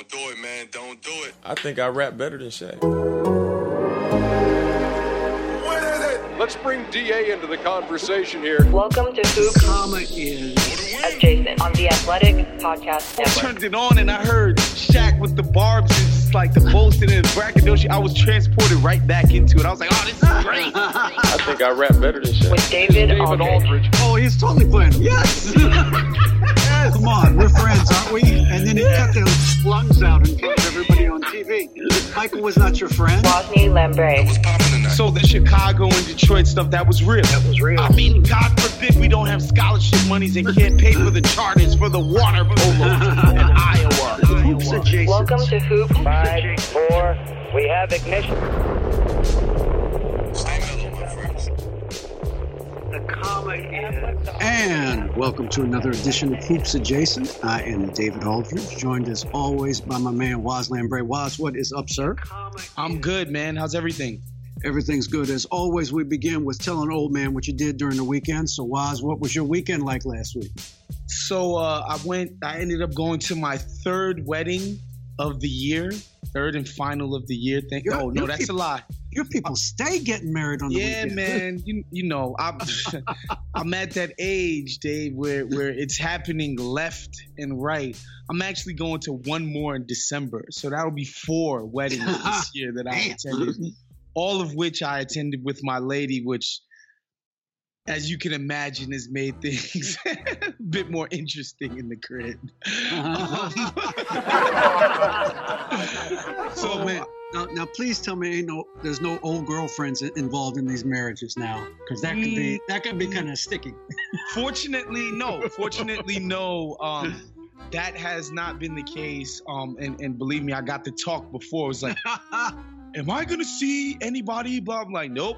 Don't do it, man. Don't do it. I think I rap better than Shaq. What is it? Let's bring DA into the conversation here. Welcome to Hoops Adjacent on the Athletic Podcast Network. I turned it on and I heard Shaq with the barbs and just like the Bolston and braggadocio. I was transported right back into it. I was like, oh, this is great. I think I rap better than Shaq. With David Aldridge. Oh, he's totally playing him. Yes. Come on, we're friends, aren't we? And then he cut their lungs out in front of everybody on TV. Michael was not your friend. Waz Lambray. So the Chicago and Detroit stuff, that was real. That was real. I mean, God forbid we don't have scholarship monies and can't pay for the charters for the water polo in Iowa. Hoops adjacent. Welcome to Hoops. 5, 4, we have ignition. And welcome to another edition of Hoops Adjacent. I am David Aldridge, joined as always by my man Waz Lambray. Waz, what is up, sir? I'm good, man. How's everything? Everything's good. As always, we begin with telling old man what you did during the weekend. So, Waz, what was your weekend like last week? So, I ended up going to my third wedding of the year, third and final of the year. That's a lie. Your people stay getting married on the weekend. Yeah, man. You know, I'm at that age, Dave, where it's happening left and right. I'm actually going to one more in December. So that'll be 4 weddings this year that I attended, all of which I attended with my lady, which, as you can imagine, has made things a bit more interesting in the crib. So, man. Now, please tell me there's no old girlfriends involved in these marriages now, because that could be kind of sticky. Fortunately, no. That has not been the case. And believe me, I got the talk before. It was like, am I going to see anybody? Blah. I'm like, nope.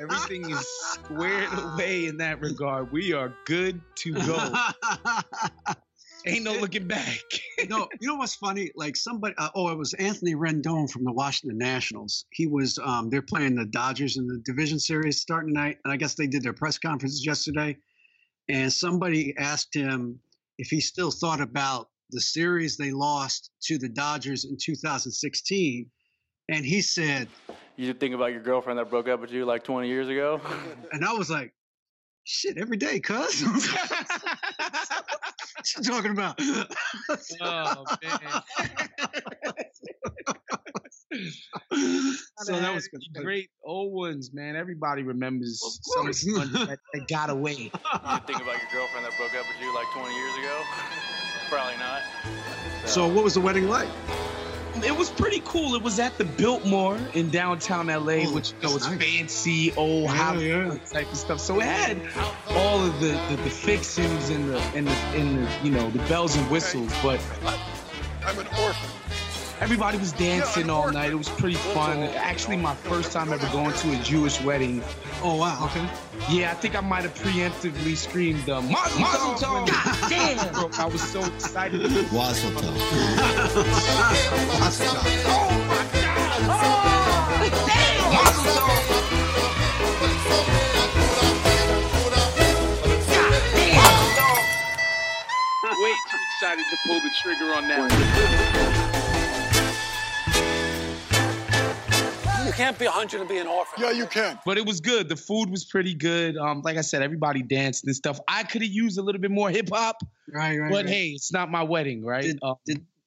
Everything is squared away in that regard. We are good to go. Ain't no looking back. No, you know what's funny? Like somebody, it was Anthony Rendon from the Washington Nationals. He was, they're playing the Dodgers in the division series starting tonight, and I guess they did their press conference yesterday. And somebody asked him if he still thought about the series they lost to the Dodgers in 2016, and he said, "You think about your girlfriend that broke up with you like 20 years ago?" And I was like, "Shit, every day, cuz." What you talking about? Oh, man. So that was great old ones, man. Everybody remembers someone that got away. You think about your girlfriend that broke up with you like 20 years ago? Probably not. So what was the wedding like? It was pretty cool. It was at the Biltmore in downtown LA, which was nice. Fancy old Hollywood type of stuff. So it had all of the fixings and the bells and whistles. But I'm an orphan. Everybody was dancing all night. It was pretty fun. Actually, my first time ever going to a Jewish wedding. Oh, wow. Okay. Yeah, I think I might have preemptively screamed Mazel Tov. Damn, bro. I was so excited. Mazel Tov. Mazel Tov. Oh, my God. Oh, damn. Mazel Tov. God damn. Way too excited to pull the trigger on that. You can't be 100 and be an orphan. Yeah, you can. But it was good. The food was pretty good. Like I said, everybody danced and stuff. I could have used a little bit more hip hop. Right. But hey, it's not my wedding, right?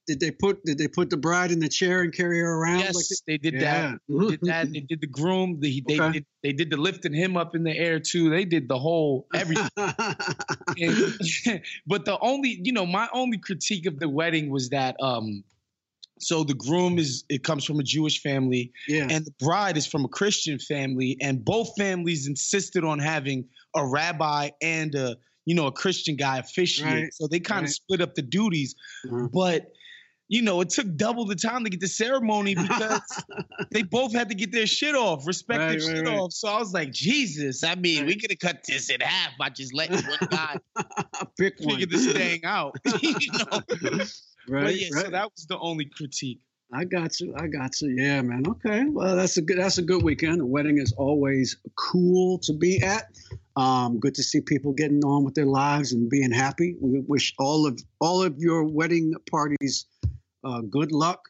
Did they put the bride in the chair and carry her around? Yes, they did that. They did that. They did the groom. They did the lifting him up in the air too. They did the whole everything. But the only, my only critique of the wedding was that. So the groom comes from a Jewish family, and the bride is from a Christian family, and both families insisted on having a rabbi and a Christian guy officiate. Right. So they kind of split up the duties, but it took double the time to get the ceremony because they both had to get their shit off, respective shit off. So I was like, Jesus, I mean, we could have cut this in half by just letting one guy figure this thing out. Right, so that was the only critique. I got you. Yeah, man. Okay. Well, that's a good weekend. The wedding is always cool to be at. Good to see people getting on with their lives and being happy. We wish all of your wedding parties good luck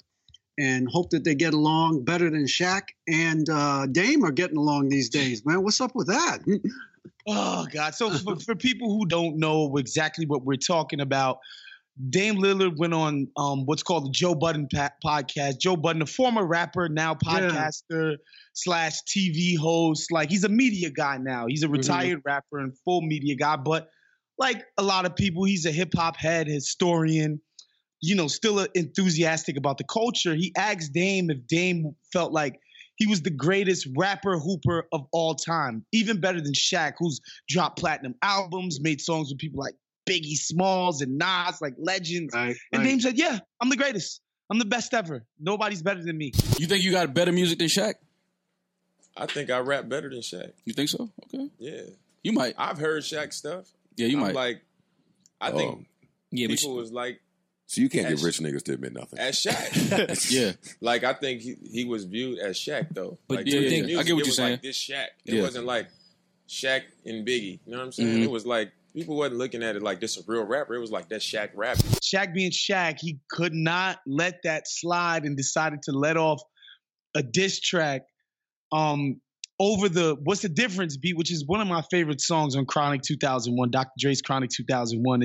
and hope that they get along better than Shaq and Dame are getting along these days, man. What's up with that? Oh, God. So for people who don't know exactly what we're talking about, Dame Lillard went on what's called the Joe Budden podcast. Joe Budden, a former rapper, now podcaster / TV host. Like, he's a media guy now. He's a retired rapper and full media guy. But like a lot of people, he's a hip-hop head, historian, you know, still enthusiastic about the culture. He asked Dame if Dame felt like he was the greatest rapper hooper of all time, even better than Shaq, who's dropped platinum albums, made songs with people like Biggie Smalls and Nas, like legends. Right, and Dame said, yeah, I'm the greatest. I'm the best ever. Nobody's better than me. You think you got better music than Shaq? I think I rap better than Shaq. You think so? Okay. Yeah. You might. I've heard Shaq stuff. Yeah, you might. Like, I think people was like... So you can't get rich niggas to admit nothing. As Shaq. Yeah. Like, I think he was viewed as Shaq, though. But like, I get what you're saying. It was like this Shaq. It wasn't like Shaq and Biggie. You know what I'm saying? Mm-hmm. It was like... People wasn't looking at it like this is a real rapper. It was like, that's Shaq rapping. Shaq being Shaq, he could not let that slide and decided to let off a diss track over the What's the Difference beat, which is one of my favorite songs on Chronic 2001, Dr. Dre's Chronic 2001.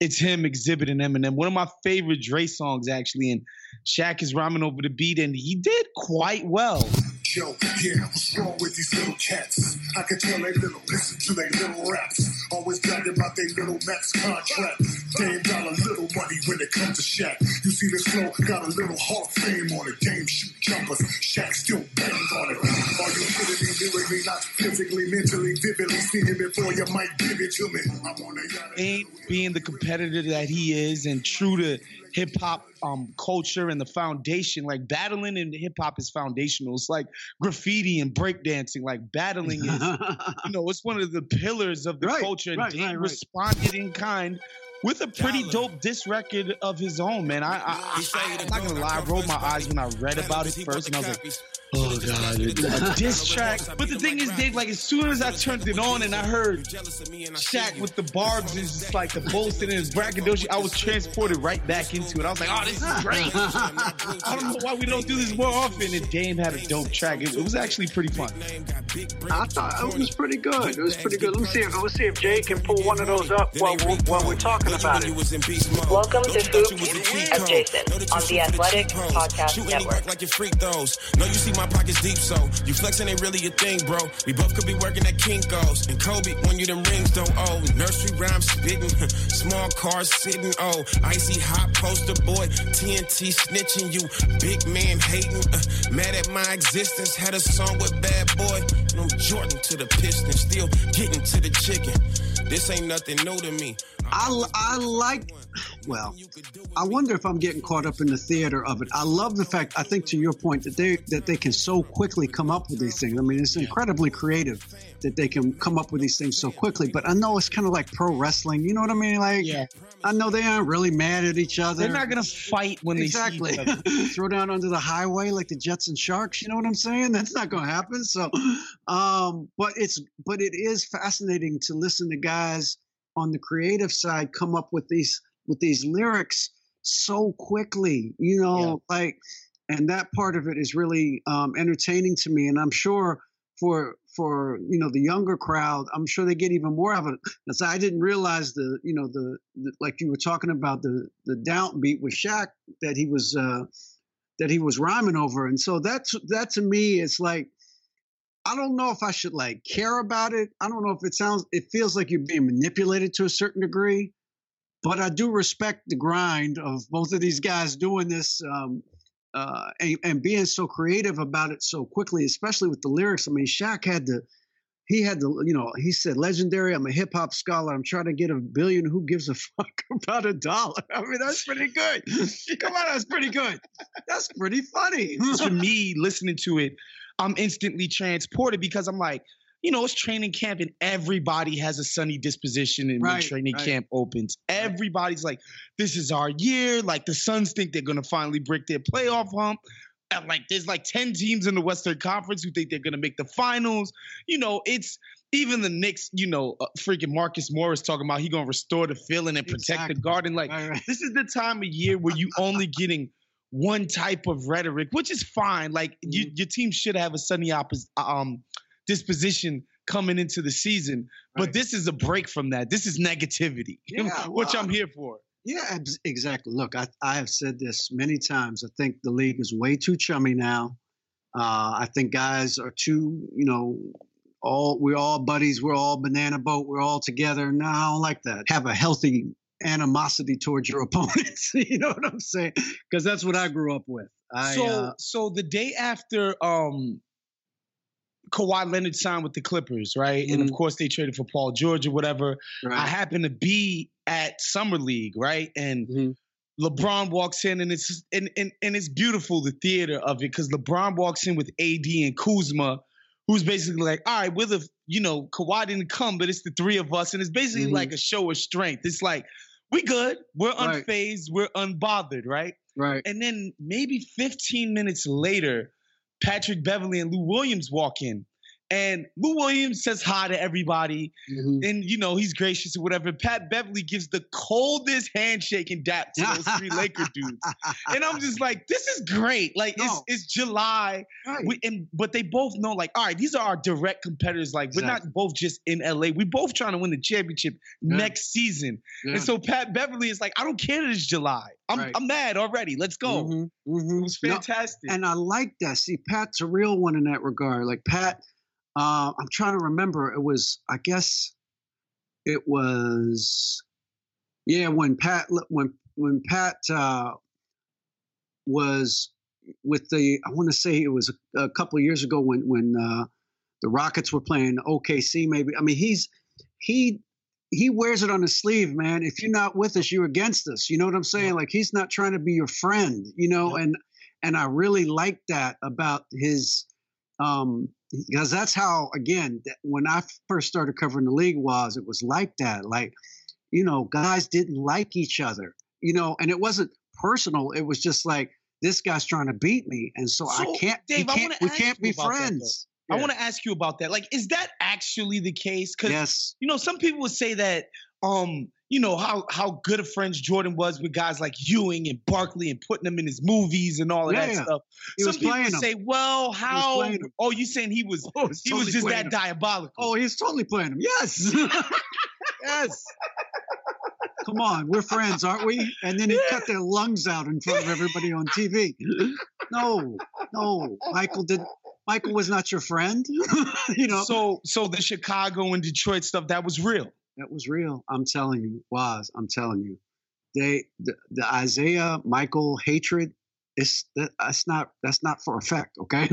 It's him, Exhibit, and Eminem. One of my favorite Dre songs, actually. And Shaq is rhyming over the beat, and he did quite well. Yo, yeah, what's wrong with these little cats? I can tell they little, listen to they little raps. Always bragging about they little max contract. Dame got a little money when it comes to Shaq. You see this flow, got a little Hall of Fame on it. Dame shoot jumpers, Shaq still banged on it. Are you kidding me? Lyrically, not physically, mentally, vividly. Seen it before, you might give it to me. I'm on a ain't being the competitor that he is and true to hip-hop culture and the foundation, like battling in hip-hop is foundational. It's like graffiti and breakdancing, like battling is, you know, it's one of the pillars of the culture. And Dame responded in kind with a pretty dope diss record of his own, man. I'm not going to lie, I rolled my eyes when I read about it first, and I was like, oh, God, a diss track. But the thing is, Dave, like, as soon as I turned it on and I heard Shaq with the barbs and just, like, the Bolston and his braggadocio, I was transported right back into it. I was like, oh, this is great. I don't know why we don't do this more often. And Dame had a dope track. It was actually pretty fun. I thought it was pretty good. It was pretty good. Let me see if Jay can pull one of those up while we're talking about it. Welcome to Hoops Adjacent on the Athletic Podcast Network. My pockets deep, so you flexing ain't really a thing, bro. We both could be working at Kinko's and Kobe when you them rings don't owe. Nursery rhymes spitting, small cars sitting. Oh, icy hot poster boy, TNT snitching you, big man hating, mad at my existence. Had a song with Bad Boy, no Jordan to the Pistons, still getting to the chicken. This ain't nothing new to me. I wonder if I'm getting caught up in the theater of it. I love the fact, I think to your point, that they can so quickly come up with these things. I mean, it's incredibly creative that they can come up with these things so quickly. But I know it's kind of like pro wrestling. You know what I mean? Like, I know they aren't really mad at each other. They're not going to fight when they see each other. Throw down under the highway like the Jets and Sharks. You know what I'm saying? That's not going to happen. So, but it is fascinating to listen to guys on the creative side come up with these lyrics so quickly, you know, like, and that part of it is really entertaining to me. And I'm sure for you know, the younger crowd, I'm sure they get even more of it. And so I didn't realize the like you were talking about the downbeat with Shaq that he was rhyming over. And so that to me is like, I don't know if I should like care about it. I don't know if it feels like you're being manipulated to a certain degree, but I do respect the grind of both of these guys doing this and being so creative about it so quickly, especially with the lyrics. I mean, Shaq had to, you know, he said, legendary, I'm a hip hop scholar. I'm trying to get $1 billion. Who gives a fuck about $1? I mean, that's pretty good. Come on, that's pretty good. That's pretty funny. For me, listening to it, I'm instantly transported because I'm like, you know, it's training camp and everybody has a sunny disposition. And when training camp opens, everybody's like, this is our year. Like, the Suns think they're going to finally break their playoff hump. And, like, there's like 10 teams in the Western Conference who think they're going to make the finals. You know, it's even the Knicks, you know, freaking Marcus Morris talking about he going to restore the feeling and protect the garden. Like, this is the time of year where you only getting one type of rhetoric, which is fine. Like, your team should have a sunny disposition coming into the season. But this is a break from that. This is negativity, which I'm here for. Yeah, exactly. Look, I have said this many times. I think the league is way too chummy now. I think guys are too, you know, we're all buddies. We're all banana boat. We're all together. No, I don't like that. Have a healthy animosity towards your opponents. You know what I'm saying? Because that's what I grew up with. So the day after Kawhi Leonard signed with the Clippers, right? Mm-hmm. And, of course, they traded for Paul George or whatever. Right. I happened to be at Summer League, right? And LeBron walks in, and it's beautiful, the theater of it, because LeBron walks in with AD and Kuzma, who's basically like, all right, we're the, you know, Kawhi didn't come, but it's the three of us. And it's basically like a show of strength. It's like, we good. We're unfazed. We're unbothered, right? Right. And then maybe 15 minutes later, Patrick Beverley and Lou Williams walk in. And Lou Williams says hi to everybody. And, you know, he's gracious or whatever. Pat Beverley gives the coldest handshake and dap to those three Laker dudes. And I'm just like, this is great. Like, it's July. Right. But they both know, like, all right, these are our direct competitors. Like, we're not both just in L.A. We're both trying to win the championship next season. Yeah. And so Pat Beverley is like, I don't care that it's July. I'm mad already. Let's go. It was fantastic. No, and I like that. See, Pat's a real one in that regard. Like, Pat... I'm trying to remember. When Pat was with the, I want to say it was a couple of years ago when the Rockets were playing OKC. Maybe, I mean, he wears it on his sleeve, man. If you're not with us, you're against us. You know what I'm saying? Yeah. Like, he's not trying to be your friend, you know. Yeah. And I really like that about his. Because that's how, again, when I first started covering the league, it was like that. Like, you know, guys didn't like each other, you know, and it wasn't personal. It was just like, this guy's trying to beat me. And so I can't, we can't be friends. Yeah. I want to ask you about that. Like, is that actually the case? Because, you know, some people would say that, you know, how good of friends Jordan was with guys like Ewing and Barkley and putting them in his movies and all of that stuff. Some people say, well, how? Oh, you saying he was just that diabolical. Oh, he's totally playing him. Yes. Yes. Come on, we're friends, aren't we? And then he cut their lungs out in front of everybody on TV. No, Michael was not your friend. You know. So the Chicago and Detroit stuff, that was real. That was real. I'm telling you, Waz. I'm telling you, the Isaiah Michael hatred. That's not for effect. Okay.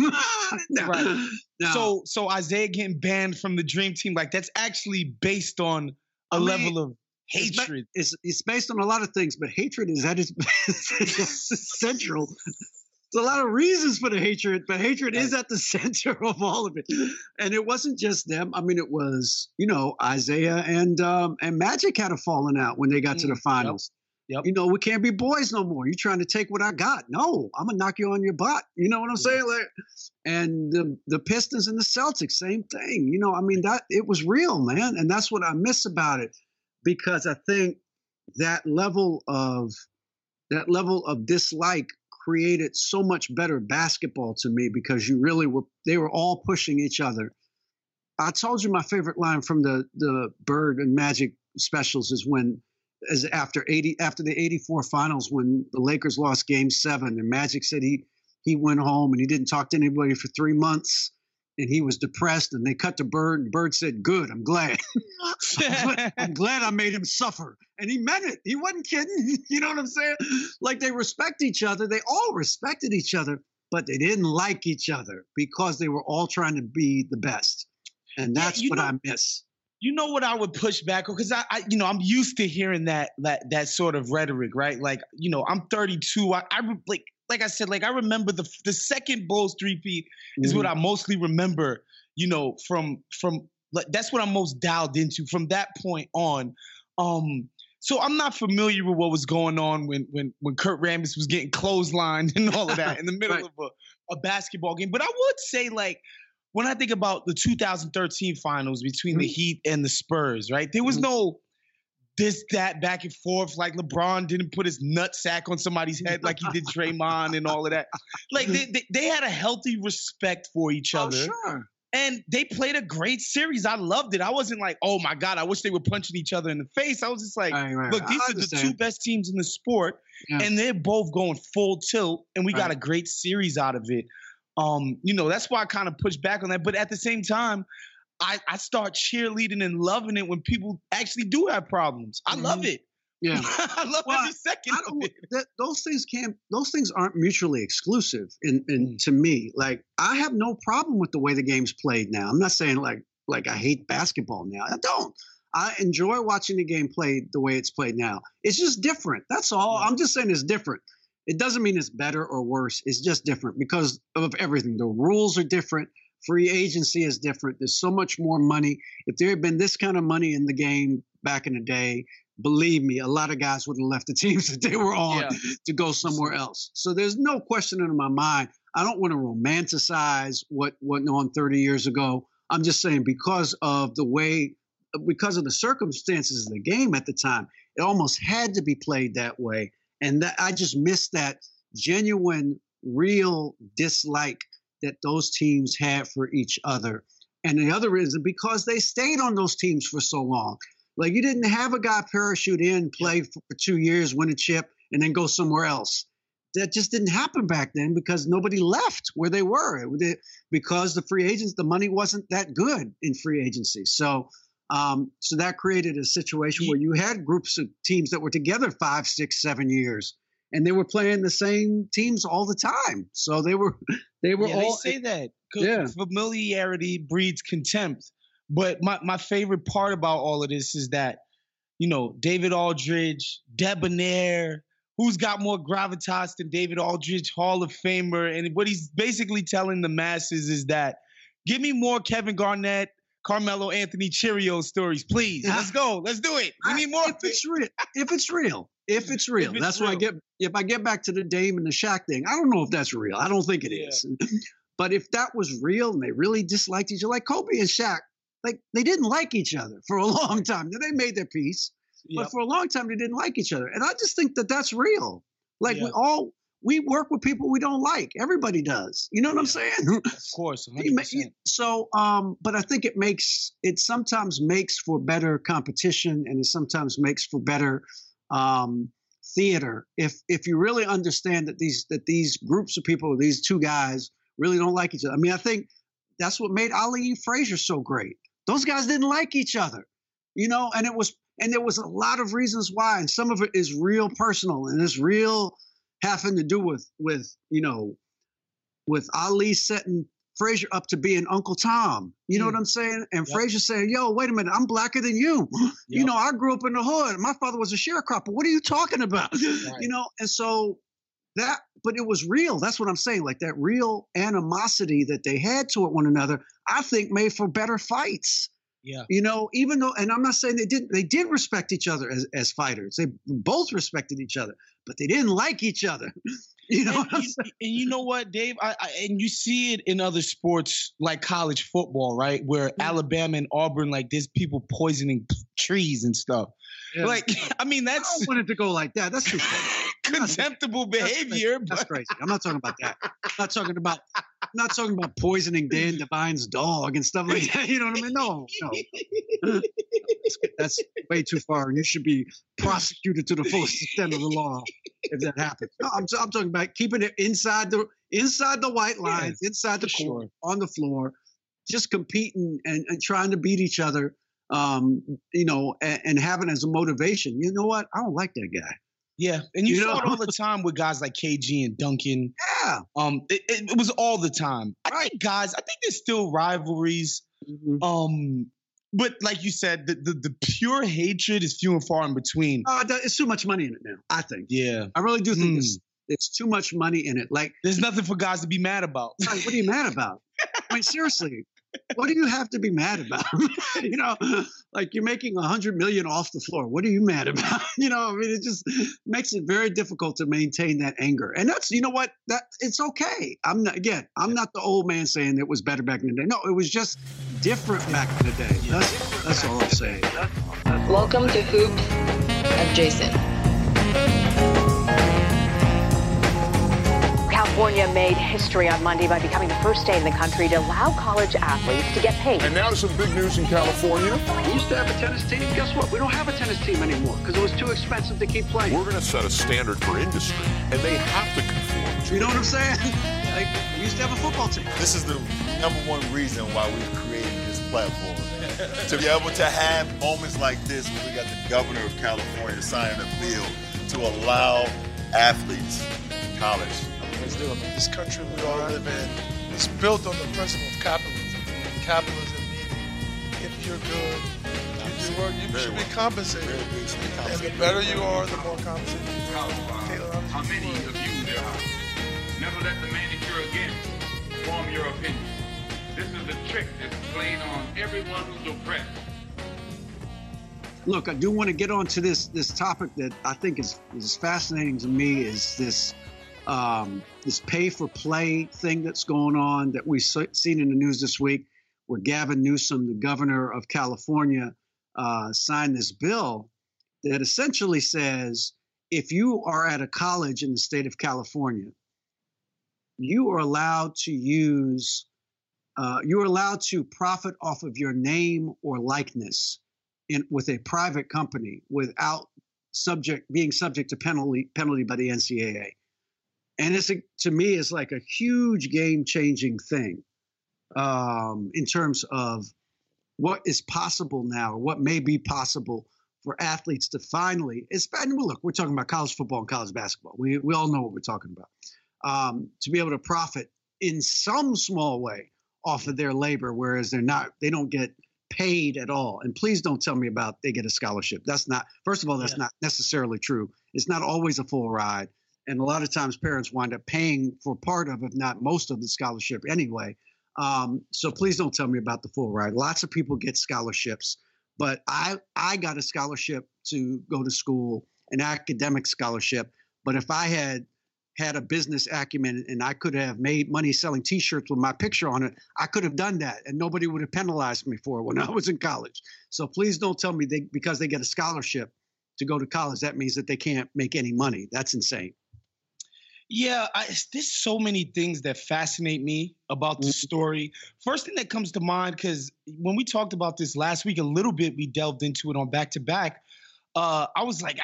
No. Right. No. So Isaiah getting banned from the Dream Team, like, that's actually based on a level of hatred. It's based on a lot of things, but hatred is at its central. There's a lot of reasons for the hatred, but hatred is at the center of all of it. And it wasn't just them. I mean, it was, you know, Isaiah and Magic had a falling out when they got to the finals. Yep. You know, we can't be boys no more. You're trying to take what I got. No, I'm going to knock you on your butt. You know what I'm saying? Like, and the Pistons and the Celtics, same thing. You know, I mean, that it was real, man. And that's what I miss about it, because I think that level of dislike created so much better basketball to me, because you really were, they were all pushing each other. I told you my favorite line from the Bird and Magic specials is after the 84 finals, when the Lakers lost Game 7 and Magic said he went home and he didn't talk to anybody for 3 months and he was depressed, and they cut to Bird and Bird said, good, I'm glad. I'm glad I made him suffer. And he meant it. He wasn't kidding. You know what I'm saying? Like, they respect each other. They all respected each other, but they didn't like each other because they were all trying to be the best. And that's what I miss. You know what I would push back on? Because I you know, I'm used to hearing that sort of rhetoric, right? Like, you know, I'm 32. Like I said, like, I remember the second Bulls 3-peat is what I mostly remember you know, from like, that's what I'm most dialed into from that point on. So I'm not familiar with what was going on when Kurt Rambis was getting clotheslined and all of that in the middle right. of a basketball game. But I would say, like, when I think about the 2013 finals between the Heat and the Spurs, right? There was no this, that, back and forth. Like, LeBron didn't put his nutsack on somebody's head like he did Draymond and all of that. Like, they had a healthy respect for each other. Oh, sure. And they played a great series. I loved it. I wasn't like, oh, my God, I wish they were punching each other in the face. I was just like, right. look, these are the two best teams in the sport, and they're both going full tilt, and we got a great series out of it. You know, that's why I kind of push back on that. But at the same time, I start cheerleading and loving it when people actually do have problems. I love it. Yeah, I love every second of it. Those things aren't mutually exclusive. And to me, like, I have no problem with the way the game's played now. I'm not saying like I hate basketball now. I don't. I enjoy watching the game played the way it's played now. It's just different. That's all. Yeah. I'm just saying it's different. It doesn't mean it's better or worse. It's just different because of everything. The rules are different. Free agency is different. There's so much more money. If there had been this kind of money in the game back in the day, believe me, a lot of guys would have left the teams that they were on to go somewhere else. So there's no question in my mind. I don't want to romanticize what went on 30 years ago. I'm just saying because of the circumstances of the game at the time, it almost had to be played that way. And that, I just missed that genuine, real dislike that those teams had for each other. And the other is because they stayed on those teams for so long. Like, you didn't have a guy parachute in, play for 2 years, win a chip, and then go somewhere else. That just didn't happen back then because nobody left where they were. Because the free agents, the money wasn't that good in free agency. So that created a situation where you had groups of teams that were together 5, 6, 7 years, and they were playing the same teams all the time. So they were all. They say that. Familiarity breeds contempt. But my favorite part about all of this is that, you know, David Aldridge, debonair, who's got more gravitas than David Aldridge, Hall of Famer. And what he's basically telling the masses is that, give me more Kevin Garnett, Carmelo Anthony, Cheerio stories, please. Let's go. Let's do it. We need more. If it's real. That's why if I get back to the Dame and the Shaq thing, I don't know if that's real. I don't think it is. But if that was real and they really disliked each other, like Kobe and Shaq, like, they didn't like each other for a long time. They made their peace, but for a long time, they didn't like each other. And I just think that that's real. Like, we work with people we don't like. Everybody does. You know what I'm saying? Of course. 100%. So, but I think it sometimes makes for better competition, and it sometimes makes for better theater. If you really understand that these groups of people, these two guys really don't like each other. I mean, I think that's what made Ali and Frazier so great. Those guys didn't like each other, you know, and there was a lot of reasons why, and some of it is real personal, and it's real having to do with Ali setting Frazier up to be an Uncle Tom, you know what I'm saying? And Frazier saying, yo, wait a minute, I'm blacker than you. You know, I grew up in the hood. My father was a sharecropper. What are you talking about? Right. You know, and so but it was real. That's what I'm saying. Like, that real animosity that they had toward one another, I think made for better fights. Yeah. You know, even though, and I'm not saying they didn't, they did respect each other as fighters. They both respected each other, but they didn't like each other. You know, and you know what, Dave, and you see it in other sports like college football, right? Where Alabama and Auburn, like, there's people poisoning trees and stuff. Yeah. Like, I mean, I don't want it to go like that. That's too contemptible behavior. That's crazy. I'm not talking about that. I'm not talking about poisoning Dan Devine's dog and stuff like that. You know what I mean? No. That's way too far, and you should be prosecuted to the fullest extent of the law if that happens. No, I'm talking about keeping it inside the white lines, inside the court, on the floor, just competing and trying to beat each other. You know, and having as a motivation. You know what? I don't like that guy. Yeah, and you saw it all the time with guys like KG and Duncan. Yeah, it was all the time. I think there's still rivalries. Mm-hmm. But like you said, the pure hatred is few and far in between. It's too much money in it now, I think. Yeah, I really do think there's too much money in it. Like, there's nothing for guys to be mad about. Like, what are you mad about? I mean, seriously. What do you have to be mad about? You know, like you're making $100 million off the floor. What are you mad about? You know, I mean, it just makes it very difficult to maintain that anger. And that's, you know what, that it's okay. I'm not the old man saying it was better back in the day. No, it was just different back in the day. That's all I'm saying. Welcome to Hoops Adjacent. California made history on Monday by becoming the first state in the country to allow college athletes to get paid. And now there's some big news in California. We used to have a tennis team. Guess what? We don't have a tennis team anymore because it was too expensive to keep playing. We're going to set a standard for industry, and they have to conform. You know what I'm saying? Like, we used to have a football team. This is the number one reason why we've created this platform. To be able to have moments like this where we got the governor of California signing a bill to allow athletes college. This country we all live in is built on the principle of capitalism. Capitalism meaning if you're good, if you work, you should be compensated. And the better you are, the more compensated you are. How many of you there are? Never let the manicure again form your opinion. This is the trick that's played on everyone who's oppressed. Look, I do want to get on to this topic that I think is fascinating to me, is this pay for play thing that's going on that we've seen in the news this week, where Gavin Newsom, the governor of California, signed this bill that essentially says if you are at a college in the state of California, you are allowed to profit off of your name or likeness with a private company without being subject to penalty by the NCAA. And to me, it's like a huge game-changing thing in terms of what is possible now, what may be possible for athletes to finally. Look, we're talking about college football and college basketball. We all know what we're talking about. To be able to profit in some small way off of their labor, whereas they don't get paid at all. And please don't tell me about they get a scholarship. That's not. First of all, that's not necessarily true. It's not always a full ride. And a lot of times parents wind up paying for part of, if not most of, the scholarship anyway. So please don't tell me about the full ride. Lots of people get scholarships, but I got a scholarship to go to school, an academic scholarship. But if I had a business acumen and I could have made money selling T-shirts with my picture on it, I could have done that and nobody would have penalized me for it when I was in college. So please don't tell me because they get a scholarship to go to college, that means that they can't make any money. That's insane. Yeah, there's so many things that fascinate me about the story. First thing that comes to mind, because when we talked about this last week a little bit, we delved into it on back-to-back. I was like,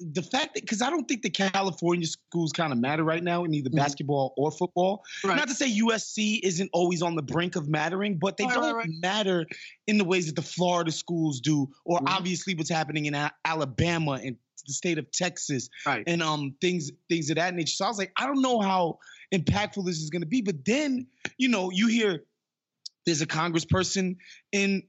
the fact that – because I don't think the California schools kind of matter right now in either basketball or football. Right. Not to say USC isn't always on the brink of mattering, but they don't matter in the ways that the Florida schools do, or obviously what's happening in Alabama and the state of Texas, and things of that nature. So I was like, I don't know how impactful this is going to be. But then, you know, you hear there's a congressperson in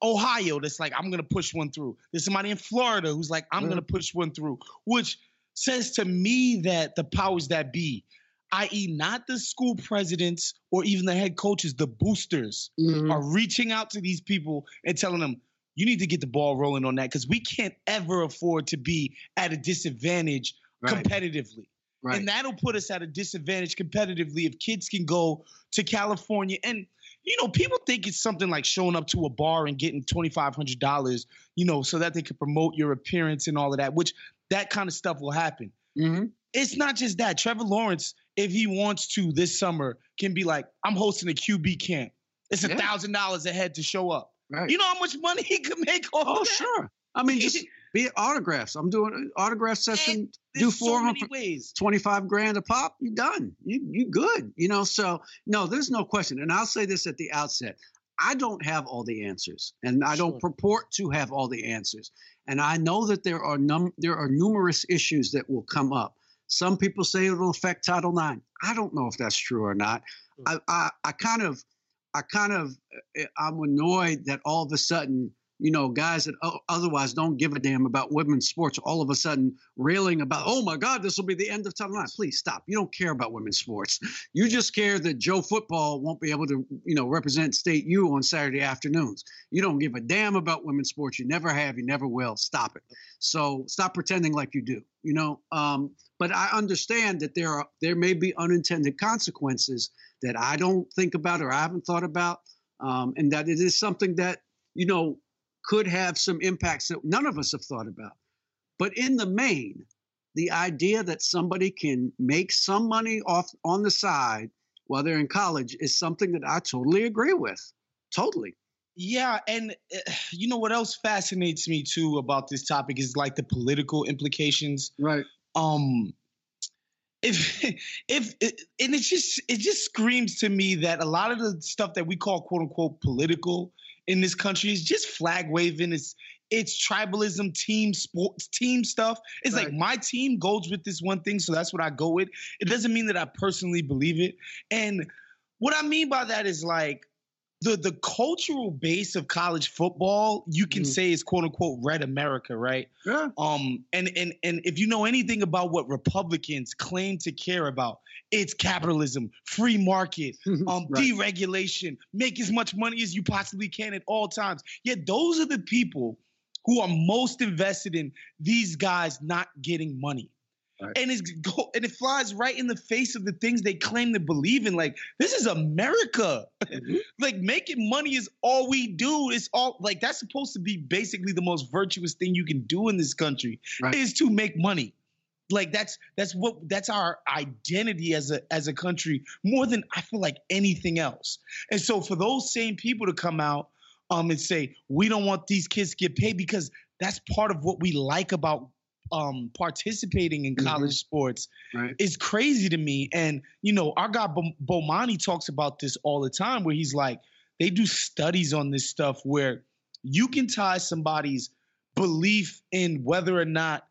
Ohio that's like, I'm going to push one through. There's somebody in Florida who's like, I'm going to push one through, which says to me that the powers that be, i.e. not the school presidents or even the head coaches, the boosters, are reaching out to these people and telling them, you need to get the ball rolling on that because we can't ever afford to be at a disadvantage competitively. Right. And that'll put us at a disadvantage competitively if kids can go to California. And, you know, people think it's something like showing up to a bar and getting $2,500, you know, so that they can promote your appearance and all of that, which that kind of stuff will happen. Mm-hmm. It's not just that. Trevor Lawrence, if he wants to this summer, can be like, I'm hosting a QB camp. It's $1,000 a head to show up. Right. You know how much money he could make off that? Oh, sure. I mean, just be autographs. I'm doing an autograph session. Do 400, $25,000 a pop. You're done. You good. You know, so no, there's no question. And I'll say this at the outset. I don't have all the answers, and I don't purport to have all the answers. And I know that there are numerous issues that will come up. Some people say it'll affect Title IX. I don't know if that's true or not. I'm annoyed that all of a sudden you know, guys that otherwise don't give a damn about women's sports all of a sudden railing about, oh, my God, this will be the end of Title IX. Please stop. You don't care about women's sports. You just care that Joe Football won't be able to, you know, represent State U on Saturday afternoons. You don't give a damn about women's sports. You never have. You never will. Stop it. So stop pretending like you do, you know. But I understand that there may be unintended consequences that I don't think about or I haven't thought about, and that it is something that, you know, could have some impacts that none of us have thought about. But in the main, the idea that somebody can make some money off on the side while they're in college is something that I totally agree with. Totally. Yeah. And you know what else fascinates me too about this topic is like the political implications. Right. And it just screams to me that a lot of the stuff that we call quote unquote political in this country is just flag waving. It's tribalism, team sports, team stuff. It's right. Like my team goes with this one thing, so that's what I go with. It doesn't mean that I personally believe it. And what I mean by that is like the cultural base of college football, you can say is quote unquote red America, right? Yeah. And if you know anything about what Republicans claim to care about, it's capitalism, free market, right. Deregulation, make as much money as you possibly can at all times. Yet those are the people who are most invested in these guys not getting money. Right. And it flies right in the face of the things they claim to believe in. Like, this is America. Mm-hmm. Like, making money is all we do. It's all, like, that's supposed to be basically the most virtuous thing you can do in this country, right, is to make money. Like, that's our identity as a country, more than I feel like anything else. And so for those same people to come out and say, we don't want these kids to get paid because that's part of what we like about participating in college sports, right, is crazy to me. And, you know, our guy Bomani talks about this all the time, where he's like, they do studies on this stuff where you can tie somebody's belief in whether or not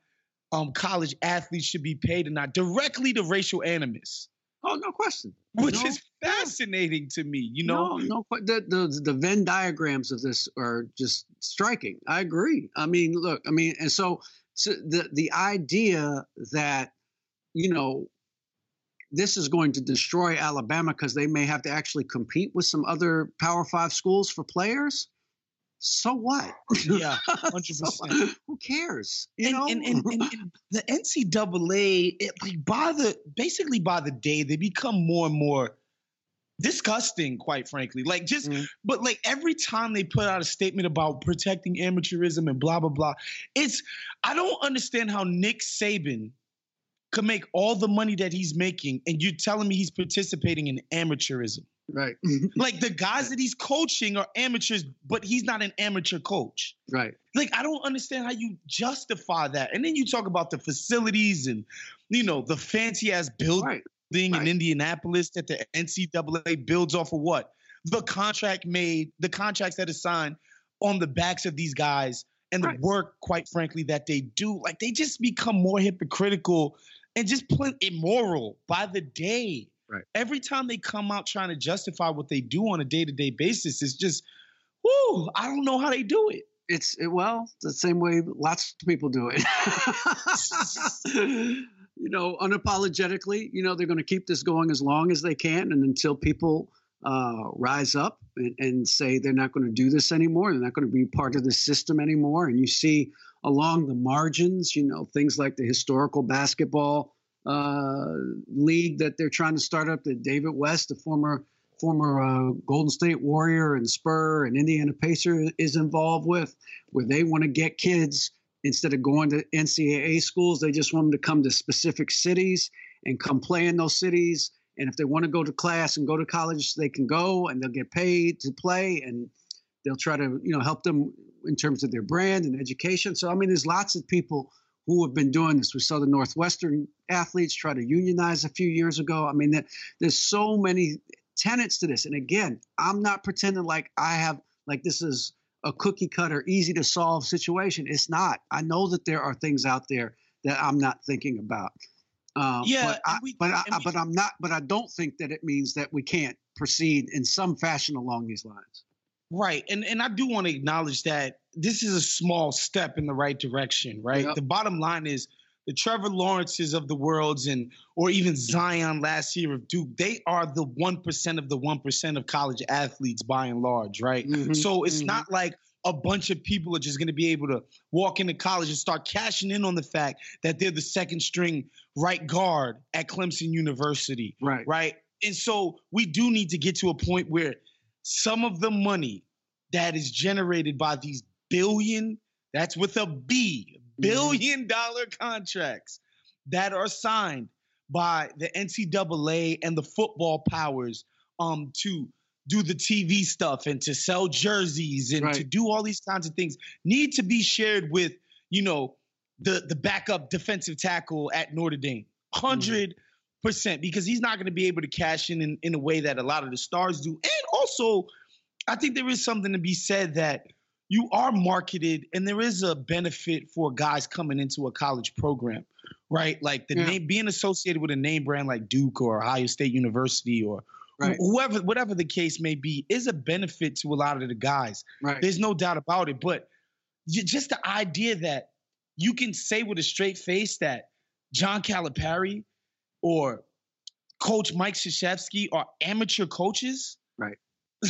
college athletes should be paid or not directly to racial animus. Oh, no question. Which is fascinating to me, you know? No, the Venn diagrams of this are just striking. I agree. I mean, look, I mean, and so the idea that, you know, this is going to destroy Alabama because they may have to actually compete with some other Power Five schools for players. So what? Yeah, 100%. So, who cares? You know? And the NCAA, basically by the day, they become more and more disgusting, quite frankly. Like, just, but like every time they put out a statement about protecting amateurism and blah, blah, blah, I don't understand how Nick Saban could make all the money that he's making, and you're telling me he's participating in amateurism. Right. Like, the guys that he's coaching are amateurs, but he's not an amateur coach. Right. Like, I don't understand how you justify that. And then you talk about the facilities and, you know, the fancy-ass building in Indianapolis that the NCAA builds off of what? The contracts that are signed on the backs of these guys and the work, quite frankly, that they do. Like, they just become more hypocritical and just plain immoral by the day. Right. Every time they come out trying to justify what they do on a day-to-day basis, it's just, whoo, I don't know how they do it. Well, the same way lots of people do it. You know, unapologetically, you know, they're going to keep this going as long as they can. And until people rise up and say they're not going to do this anymore, they're not going to be part of the system anymore. And you see along the margins, you know, things like the historical basketball league that they're trying to start up, that David West, the former Golden State Warrior and Spur and Indiana Pacer, is involved with, where they want to get kids, instead of going to NCAA schools, they just want them to come to specific cities and come play in those cities. And if they want to go to class and go to college, they can go, and they'll get paid to play, and they'll try to, you know, help them in terms of their brand and education. So, I mean, there's lots of people who have been doing this. We saw the Northwestern athletes try to unionize a few years ago. I mean, there's so many tenets to this. And again, I'm not pretending like this is a cookie cutter, easy to solve situation. It's not. I know that there are things out there that I'm not thinking about. But I don't think that it means that we can't proceed in some fashion along these lines. Right. And I do want to acknowledge that this is a small step in the right direction, right? Yep. The bottom line is the Trevor Lawrences of the worlds and or even Zion last year of Duke, they are the 1% of the 1% of college athletes by and large, right? Mm-hmm. So it's not like a bunch of people are just going to be able to walk into college and start cashing in on the fact that they're the second string right guard at Clemson University, right? And so we do need to get to a point where some of the money that is generated by these billion, that's with a B, billion-dollar contracts that are signed by the NCAA and the football powers to do the TV stuff and to sell jerseys and to do all these kinds of things need to be shared with, you know, the backup defensive tackle at Notre Dame, 100%, because he's not going to be able to cash in a way that a lot of the stars do. And also, I think there is something to be said that you are marketed and there is a benefit for guys coming into a college program, right? Like the name, being associated with a name brand like Duke or Ohio State University or whatever the case may be, is a benefit to a lot of the guys. Right. There's no doubt about it. But just the idea that you can say with a straight face that John Calipari or Coach Mike Krzyzewski are amateur coaches. Right.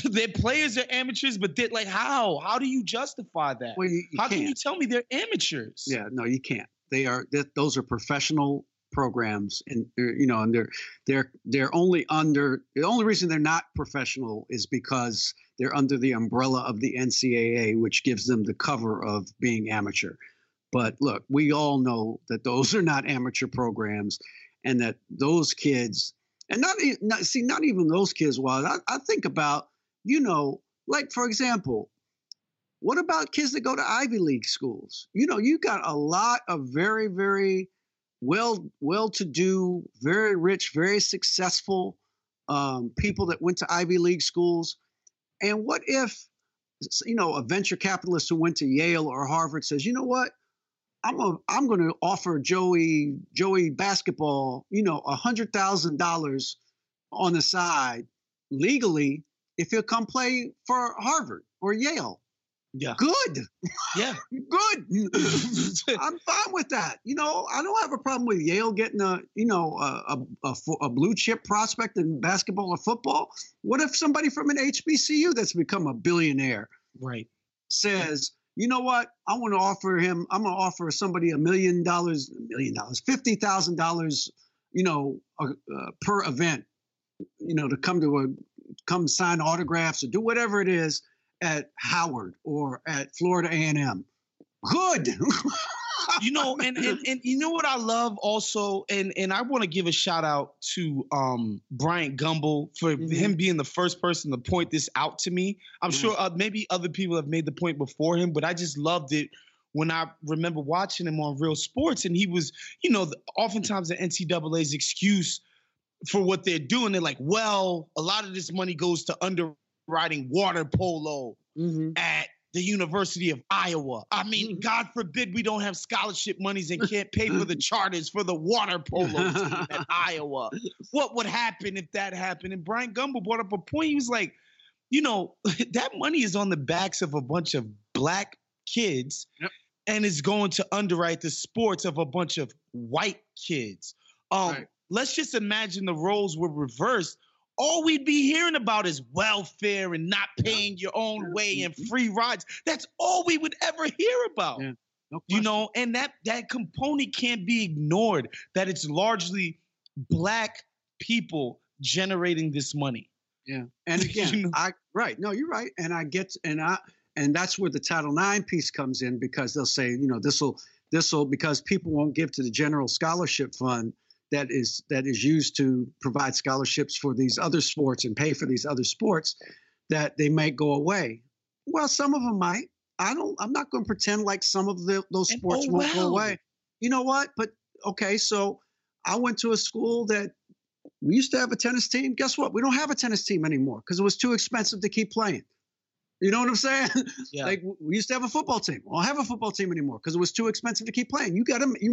Their players are amateurs, but they're like, how? How do you justify that? Well, you how can't. Can you tell me they're amateurs? Yeah, no, you can't. They are. Those are professional programs, and you know, and they're only under the only reason they're not professional is because they're under the umbrella of the NCAA, which gives them the cover of being amateur. But look, we all know that those are not amateur programs, and that those kids, and not even those kids. While I think about, you know, like for example, what about kids that go to Ivy League schools? You know, you got a lot of very, very well-to-do, very rich, very successful people that went to Ivy League schools. And what if, you know, a venture capitalist who went to Yale or Harvard says, you know what, I'm going to offer Joey basketball, you know, $100,000 on the side legally if he'll come play for Harvard or Yale. Yeah. Good. Yeah. Good. I'm fine with that. You know, I don't have a problem with Yale getting a blue chip prospect in basketball or football. What if somebody from an HBCU that's become a billionaire says, you know what? I'm going to offer somebody $50,000, you know, per event, you know, to come sign autographs or do whatever it is at Howard or at Florida A&M. Good. You know, and you know what I love also, and I want to give a shout out to Bryant Gumbel for him being the first person to point this out to me. I'm sure maybe other people have made the point before him, but I just loved it when I remember watching him on Real Sports, and he was, you know, oftentimes the NCAA's excuse for what they're doing, they're like, well, a lot of this money goes to underwriting water polo at the University of Iowa. I mean, God forbid we don't have scholarship monies and can't pay for the charters for the water polo team at Iowa. What would happen if that happened? And Brian Gumbel brought up a point. He was like, you know, that money is on the backs of a bunch of black kids and is going to underwrite the sports of a bunch of white kids. Let's just imagine the roles were reversed. All we'd be hearing about is welfare and not paying your own way and free rides. That's all we would ever hear about. Yeah. No question. You know, and that component can't be ignored, that it's largely black people generating this money. Yeah. And again, you know? No, you're right. And and that's where the Title IX piece comes in, because they'll say, you know, this will because people won't give to the general scholarship fund that is used to provide scholarships for these other sports and pay for these other sports, that they might go away. Well, some of them might. I'm not going to pretend like some of those sports won't go away. You know what? But okay, so I went to a school that we used to have a tennis team. Guess what? We don't have a tennis team anymore because it was too expensive to keep playing. You know what I'm saying? Yeah. Like we used to have a football team. We don't have a football team anymore because it was too expensive to keep playing. You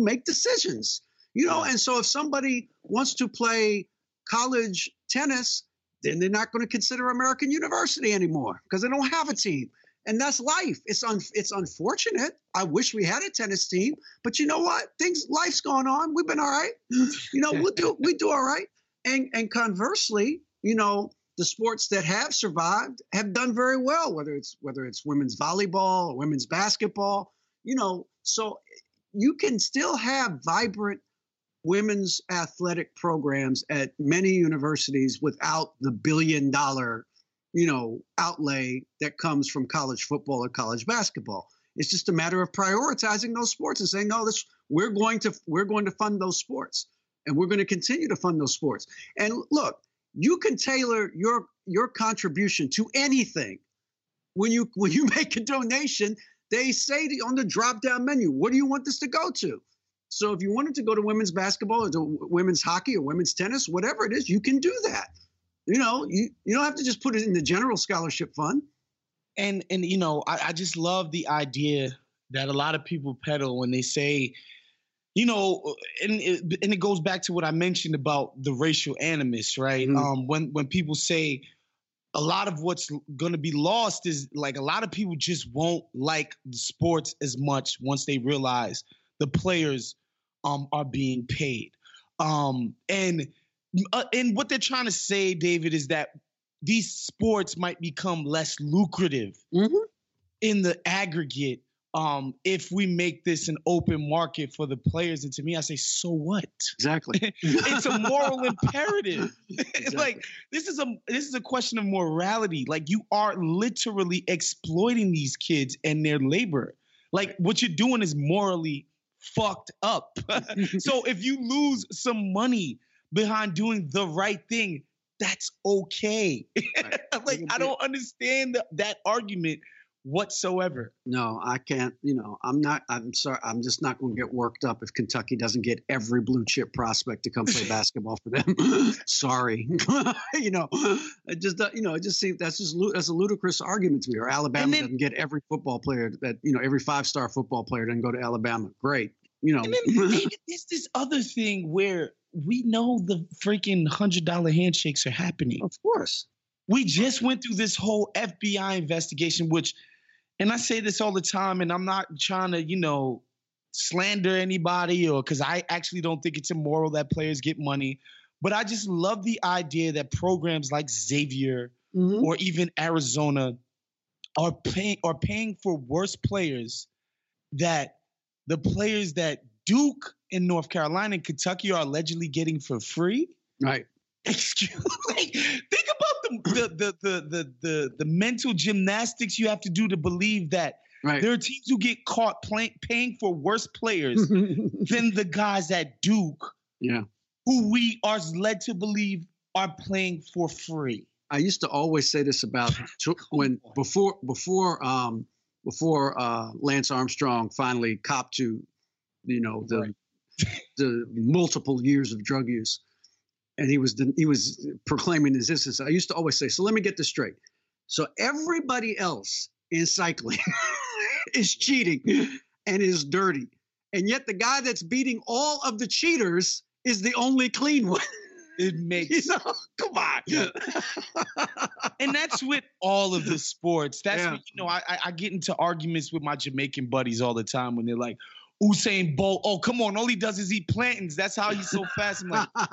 make decisions. You know, and so if somebody wants to play college tennis, then they're not going to consider American University anymore because they don't have a team. And that's life. It's unfortunate. I wish we had a tennis team, but you know what? Life's going on. We've been all right. You know, we do all right. And conversely, you know, the sports that have survived have done very well, whether it's women's volleyball or women's basketball, you know, so you can still have vibrant women's athletic programs at many universities without the billion-dollar, you know, outlay that comes from college football or college basketball. It's just a matter of prioritizing those sports and saying, no, we're going to fund those sports, and we're going to continue to fund those sports. And look, you can tailor your contribution to anything. When you make a donation, they say on the drop-down menu, what do you want this to go to? So if you wanted to go to women's basketball or to women's hockey or women's tennis, whatever it is, you can do that. You know, you don't have to just put it in the general scholarship fund. And you know, I just love the idea that a lot of people peddle when they say, you know, and it goes back to what I mentioned about the racial animus, right? Mm-hmm. When people say a lot of what's going to be lost is like a lot of people just won't like the sports as much once they realize the players are being paid. And what they're trying to say, David, is that these sports might become less lucrative mm-hmm. in the aggregate if we make this an open market for the players. And to me, I say, so what? Exactly. It's a moral imperative. Exactly. Like, this is a question of morality. Like, you are literally exploiting these kids and their labor. Like, what you're doing is morally fucked up. So if you lose some money behind doing the right thing, that's okay. Right. Like, I don't understand that argument whatsoever. No, I can't. You know, I'm sorry. I'm just not going to get worked up if Kentucky doesn't get every blue chip prospect to come play basketball for them. Sorry. You know, it just seems that's a ludicrous argument to me. Or Alabama doesn't get every football player that, you know, every five-star football player doesn't go to Alabama. Great. You know, and then there's this other thing where we know the freaking $100 handshakes are happening. Of course. We just went through this whole FBI investigation, which, and I say this all the time, and I'm not trying to, you know, slander anybody or because I actually don't think it's immoral that players get money. But I just love the idea that programs like Xavier mm-hmm. or even Arizona are paying for worse players that the players that Duke in North Carolina and Kentucky are allegedly getting for free. Right. Excuse me. Think about the mental gymnastics you have to do to believe that right. There are teams who get caught paying for worse players than the guys at Duke, yeah, who we are led to believe are playing for free. I used to always say this about before Lance Armstrong finally copped to, you know, the right. the multiple years of drug use. And he was proclaiming his innocence. I used to always say, so let me get this straight. So everybody else in cycling is cheating and is dirty. And yet the guy that's beating all of the cheaters is the only clean one. It makes, you know, come on. Yeah. And that's with all of the sports. That's, yeah. What, you know, I get into arguments with my Jamaican buddies all the time when they're like, Usain Bolt, oh, come on, all he does is eat plantains. That's how he's so fast. I'm like, all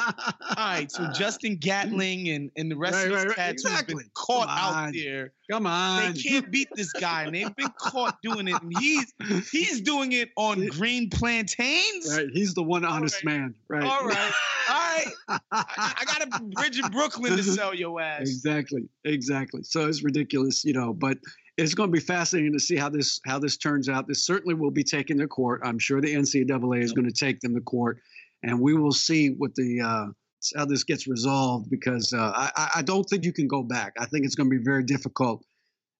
right, so Justin Gatling and the rest right, of his cats right, exactly. Who've been caught out there. Come on. They can't beat this guy, and they've been caught doing it. And he's doing it on green plantains? Right, he's the one honest all right. man. Right. All right. I got a bridge in Brooklyn to sell your ass. Exactly. So it's ridiculous, you know, but – it's going to be fascinating to see how this turns out. This certainly will be taken to court. I'm sure the NCAA is going to take them to court, and we will see what how this gets resolved. Because I don't think you can go back. I think it's going to be very difficult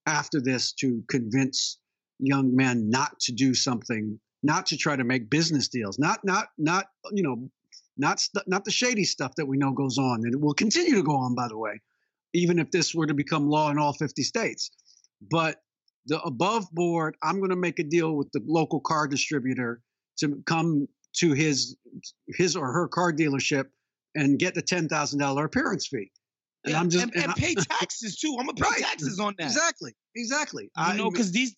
after this to convince young men not to do something, not to try to make business deals, not the shady stuff that we know goes on, and it will continue to go on. By the way, even if this were to become law in all 50 states. But the above board, I'm going to make a deal with the local car distributor to come to his or her car dealership and get the $10,000 appearance fee. and pay taxes too. I'm gonna pay taxes on that. Exactly. You know, because these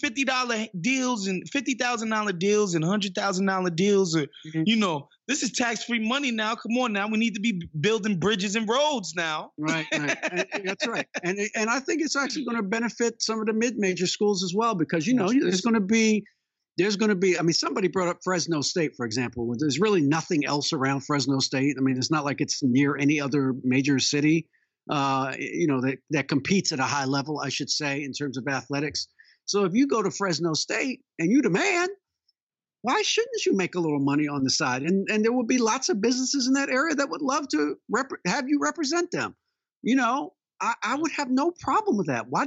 $50 deals and $50,000 deals and $100,000 deals are, you know, this is tax-free money now. Come on now. We need to be building bridges and roads now. Right. That's right. And I think it's actually going to benefit some of the mid-major schools as well, because, you know, there's going to be, I mean, somebody brought up Fresno State, for example. There's really nothing else around Fresno State. I mean, it's not like it's near any other major city, you know, that competes at a high level, I should say, in terms of athletics. So if you go to Fresno State and you demand, why shouldn't you make a little money on the side? And there will be lots of businesses in that area that would love to have you represent them. You know, I would have no problem with that. Why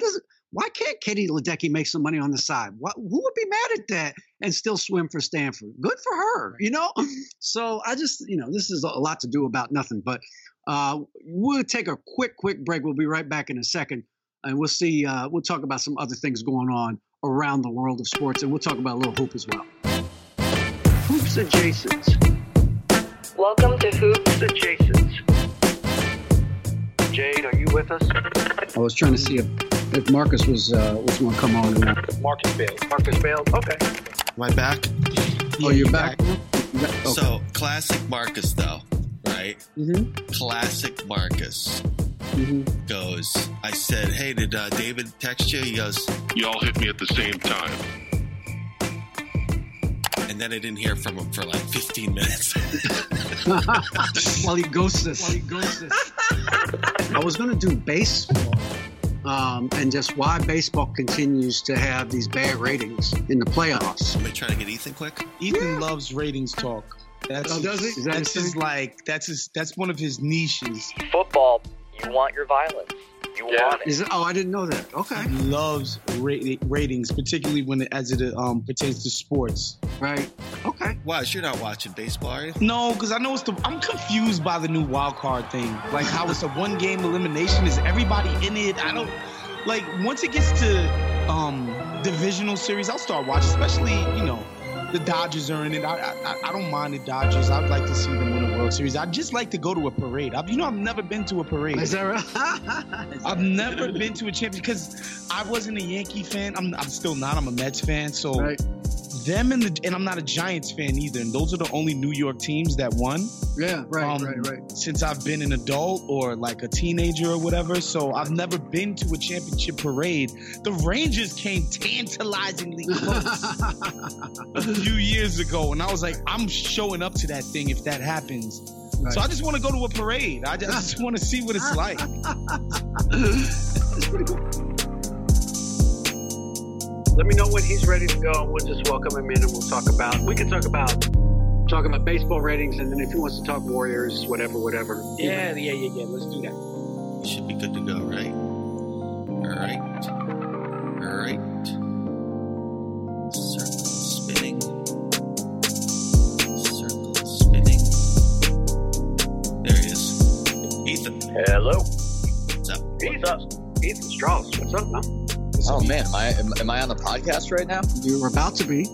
can't Katie Ledecky make some money on the side? Who would be mad at that and still swim for Stanford? Good for her, you know? So I just, you know, this is a lot to do about nothing. But we'll take a quick break. We'll be right back in a second. And we'll see, we'll talk about some other things going on around the world of sports. And we'll talk about a little hoop as well. Hoops Adjacents. Welcome to Hoops Adjacents. Jade, are you with us? I was trying to see if Marcus was going to come on or not. Marcus failed. Okay. Am I back? Oh, you're back. Okay. So, classic Marcus, though, right? Mm-hmm. Classic Marcus goes, I said, hey, did David text you? He goes, y'all hit me at the same time. And then I didn't hear from him for like 15 minutes. While he ghosts us. I was going to do baseball. And just why baseball continues to have these bad ratings in the playoffs. Let me try to get Ethan quick. Ethan loves ratings talk. That's one of his niches. Football, you want your violence. You want it. I didn't know that. Okay. He loves ratings, particularly when it pertains to sports. Right. Okay. Wow, you're not watching baseball, are you? No, because I know I'm confused by the new wild card thing. Like how it's a one-game elimination. Is everybody in it? I don't... Like, once it gets to divisional series, I'll start watching, especially, you know, the Dodgers are in it. I don't mind the Dodgers. I'd like to see them win a World Series. I'd just like to go to a parade. I've never been to a parade. Is that right? I've never been to a championship because I wasn't a Yankee fan. I'm still not. I'm a Mets fan. So them and I'm not a Giants fan either. And those are the only New York teams that won. Yeah, right. Since I've been an adult or like a teenager or whatever. So I've never been to a championship parade. The Rangers came tantalizingly close. Few years ago, and I was like, I'm showing up to that thing if that happens. Right. So I just want to go to a parade. I just want to see what it's like. That's pretty cool. Let me know when he's ready to go. We'll just welcome him in, and we'll talk about. We can talk about baseball ratings, and then if he wants to talk Warriors, whatever. Yeah. Let's do that. We should be good to go, right? All right. Circle spinning. There he is. Ethan. Hello. What's up? Ethan Strauss. What's up, man? Oh, man. Am I on the podcast right now? You're about to be.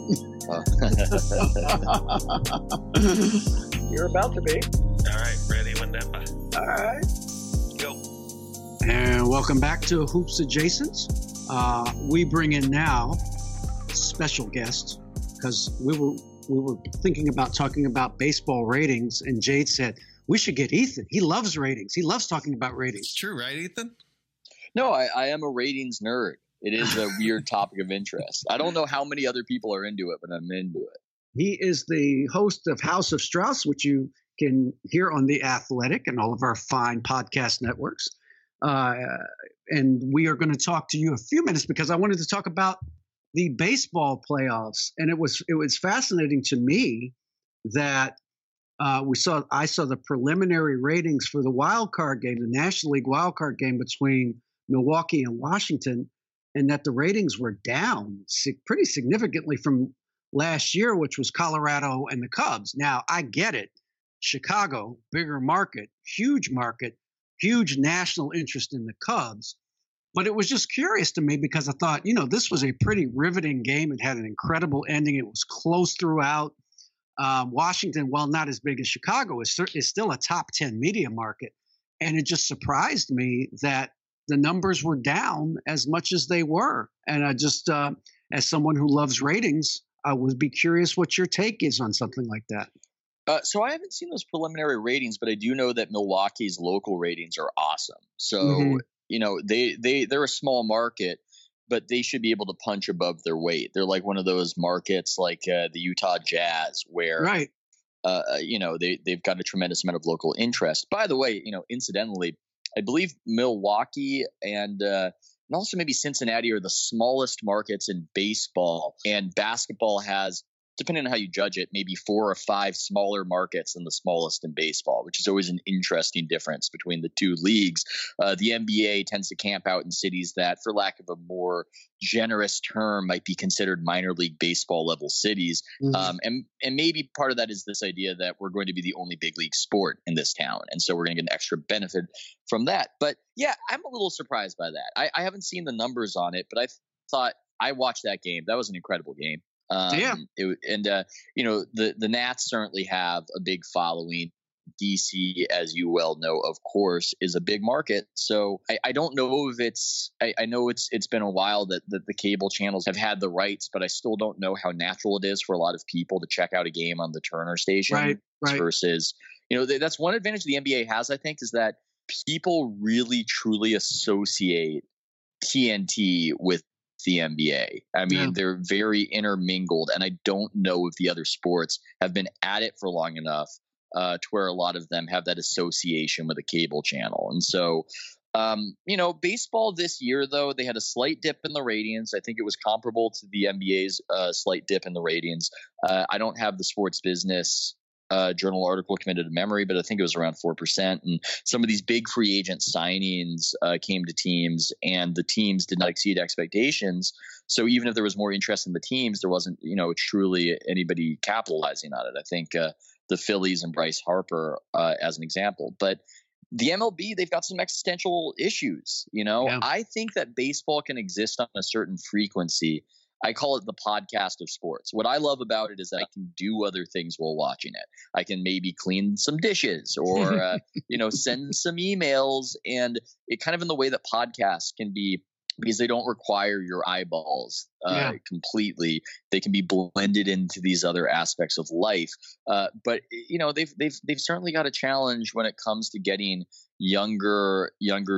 Oh. You're about to be. All right. Ready whenever. All right. Go. And welcome back to Hoops Adjacents. We bring in now special guest, because we were thinking about talking about baseball ratings, and Jade said we should get Ethan. He loves ratings. He loves talking about ratings. It's true, right, Ethan? No, I am a ratings nerd. It is a weird topic of interest. I don't know how many other people are into it, but I'm into it. He is the host of House of Strauss, which you can hear on The Athletic and all of our fine podcast networks. And we are going to talk to you a few minutes because I wanted to talk about the baseball playoffs, and it was fascinating to me that I saw the preliminary ratings for the wild card game, the National League wild card game between Milwaukee and Washington, and that the ratings were down pretty significantly from last year, which was Colorado and the Cubs. Now I get it, Chicago, bigger market, huge national interest in the Cubs. But it was just curious to me because I thought, you know, this was a pretty riveting game. It had an incredible ending. It was close throughout. Washington, while not as big as Chicago, is still a top 10 media market. And it just surprised me that the numbers were down as much as they were. And I just, as someone who loves ratings, I would be curious what your take is on something like that. So I haven't seen those preliminary ratings, but I do know that Milwaukee's local ratings are awesome. So, you know, they're a small market, but they should be able to punch above their weight. They're like one of those markets like the Utah Jazz where, you know, they've got a tremendous amount of local interest. By the way, you know, incidentally, I believe Milwaukee and also maybe Cincinnati are the smallest markets in baseball, and basketball has, depending on how you judge it, maybe 4 or 5 smaller markets than the smallest in baseball, which is always an interesting difference between the two leagues. The NBA tends to camp out in cities that, for lack of a more generous term, might be considered minor league baseball level cities. And maybe part of that is this idea that we're going to be the only big league sport in this town. And so we're going to get an extra benefit from that. But yeah, I'm a little surprised by that. I haven't seen the numbers on it, but I thought I watched that game. That was an incredible game. You know, the Nats certainly have a big following. DC, as you well know, of course, is a big market. So I don't know if it's, I know it's been a while that the cable channels have had the rights, but I still don't know how natural it is for a lot of people to check out a game on the Turner station versus, you know, that's one advantage the NBA has, I think, is that people really truly associate TNT with the NBA. I mean, they're very intermingled, and I don't know if the other sports have been at it for long enough to where a lot of them have that association with a cable channel. And so, you know, baseball this year, though, they had a slight dip in the ratings. I think it was comparable to the NBA's slight dip in the ratings. I don't have the sports business journal article committed to memory, but I think it was around 4%. And some of these big free agent signings came to teams, and the teams did not exceed expectations. So even if there was more interest in the teams, there wasn't, you know, truly anybody capitalizing on it. I think the Phillies and Bryce Harper as an example, but the MLB, they've got some existential issues. You know, I think that baseball can exist on a certain frequency. I call it the podcast of sports. What I love about it is that I can do other things while watching it. I can maybe clean some dishes or, you know, send some emails, and it kind of in the way that podcasts can be, because they don't require your eyeballs completely. They can be blended into these other aspects of life. But you know, they've certainly got a challenge when it comes to getting younger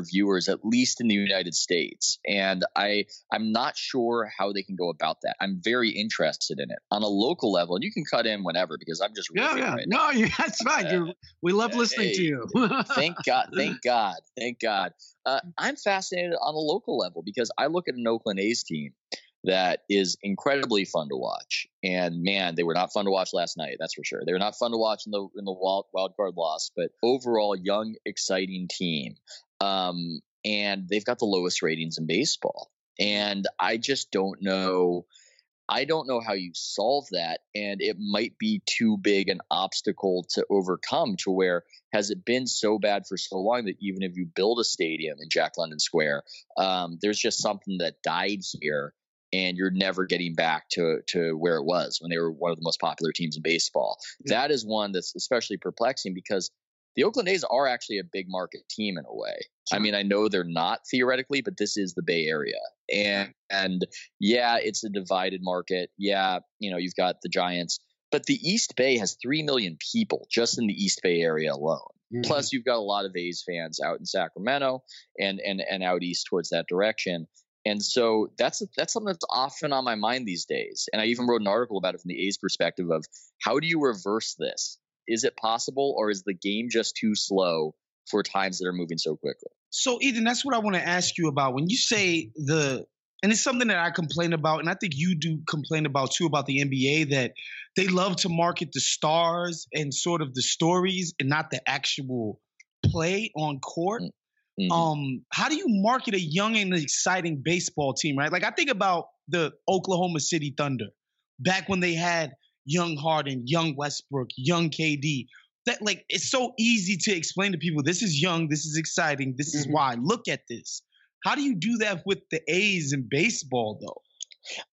viewers, at least in the United States. And I'm not sure how they can go about that. I'm very interested in it on a local level, and you can cut in whenever because I'm just No, that's fine. We love listening to you. Thank God. I'm fascinated on a local level because I look at an Oakland A's team that is incredibly fun to watch. And man, they were not fun to watch last night. That's for sure. They were not fun to watch in the wild card loss, but overall young, exciting team. And they've got the lowest ratings in baseball. And I just don't know. I don't know how you solve that. And it might be too big an obstacle to overcome to where has it been so bad for so long that even if you build a stadium in Jack London Square, there's just something that died here. And you're never getting back to where it was when they were one of the most popular teams in baseball. Yeah. That is one that's especially perplexing because the Oakland A's are actually a big market team in a way. Sure. I mean, I know they're not theoretically, but this is the Bay Area. And yeah, it's a divided market. Yeah, you know, you've got the Giants. But the East Bay has 3 million people just in the East Bay area alone. Mm-hmm. Plus, you've got a lot of A's fans out in Sacramento and out east towards that direction. And so that's something that's often on my mind these days. And I even wrote an article about it from the A's perspective of how do you reverse this? Is it possible, or is the game just too slow for times that are moving so quickly? So, Ethan, that's what I want to ask you about. When you say and it's something that I complain about, and I think you do complain about too, about the NBA, that they love to market the stars and sort of the stories and not the actual play on court. Mm-hmm. Mm-hmm. How do you market a young and exciting baseball team, right? Like I think about the Oklahoma City Thunder back when they had young Harden, young Westbrook, young KD. That like it's so easy to explain to people, this is young, this is exciting, this is why. Look at this. How do you do that with the A's in baseball though?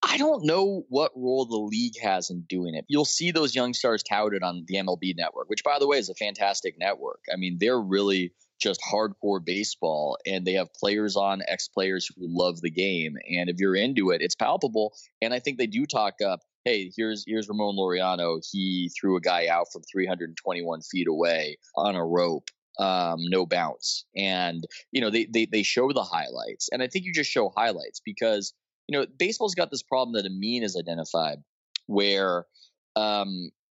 I don't know what role the league has in doing it. You'll see those young stars touted on the MLB network, which by the way is a fantastic network. I mean, they're really just hardcore baseball, and they have players on, ex-players who love the game. And if you're into it, it's palpable. And I think they do talk up, hey, here's Ramon Laureano. He threw a guy out from 321 feet away on a rope. No bounce. And, you know, they show the highlights. And I think you just show highlights because, you know, baseball's got this problem that Amin has identified where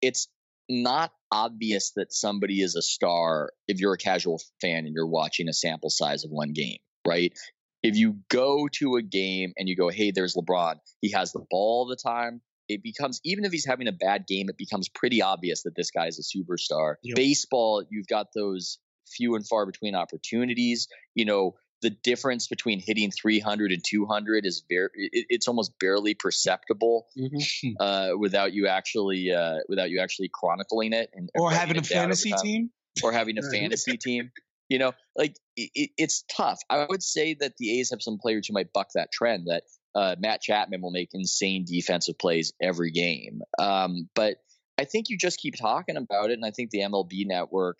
it's not obvious that somebody is a star if you're a casual fan and you're watching a sample size of one game, right? If you go to a game and you go, hey, there's LeBron, he has the ball all the time. It becomes, even if he's having a bad game, it becomes pretty obvious that this guy's a superstar. Yep. Baseball, you've got those few and far between opportunities. You know, the difference between hitting 300 and 200 is it's almost barely perceptible without you actually chronicling it, and or having a fantasy team, or having a fantasy team. You know, like it's tough. I would say that the A's have some players who might buck that trend. That Matt Chapman will make insane defensive plays every game, but I think you just keep talking about it, and I think the MLB Network,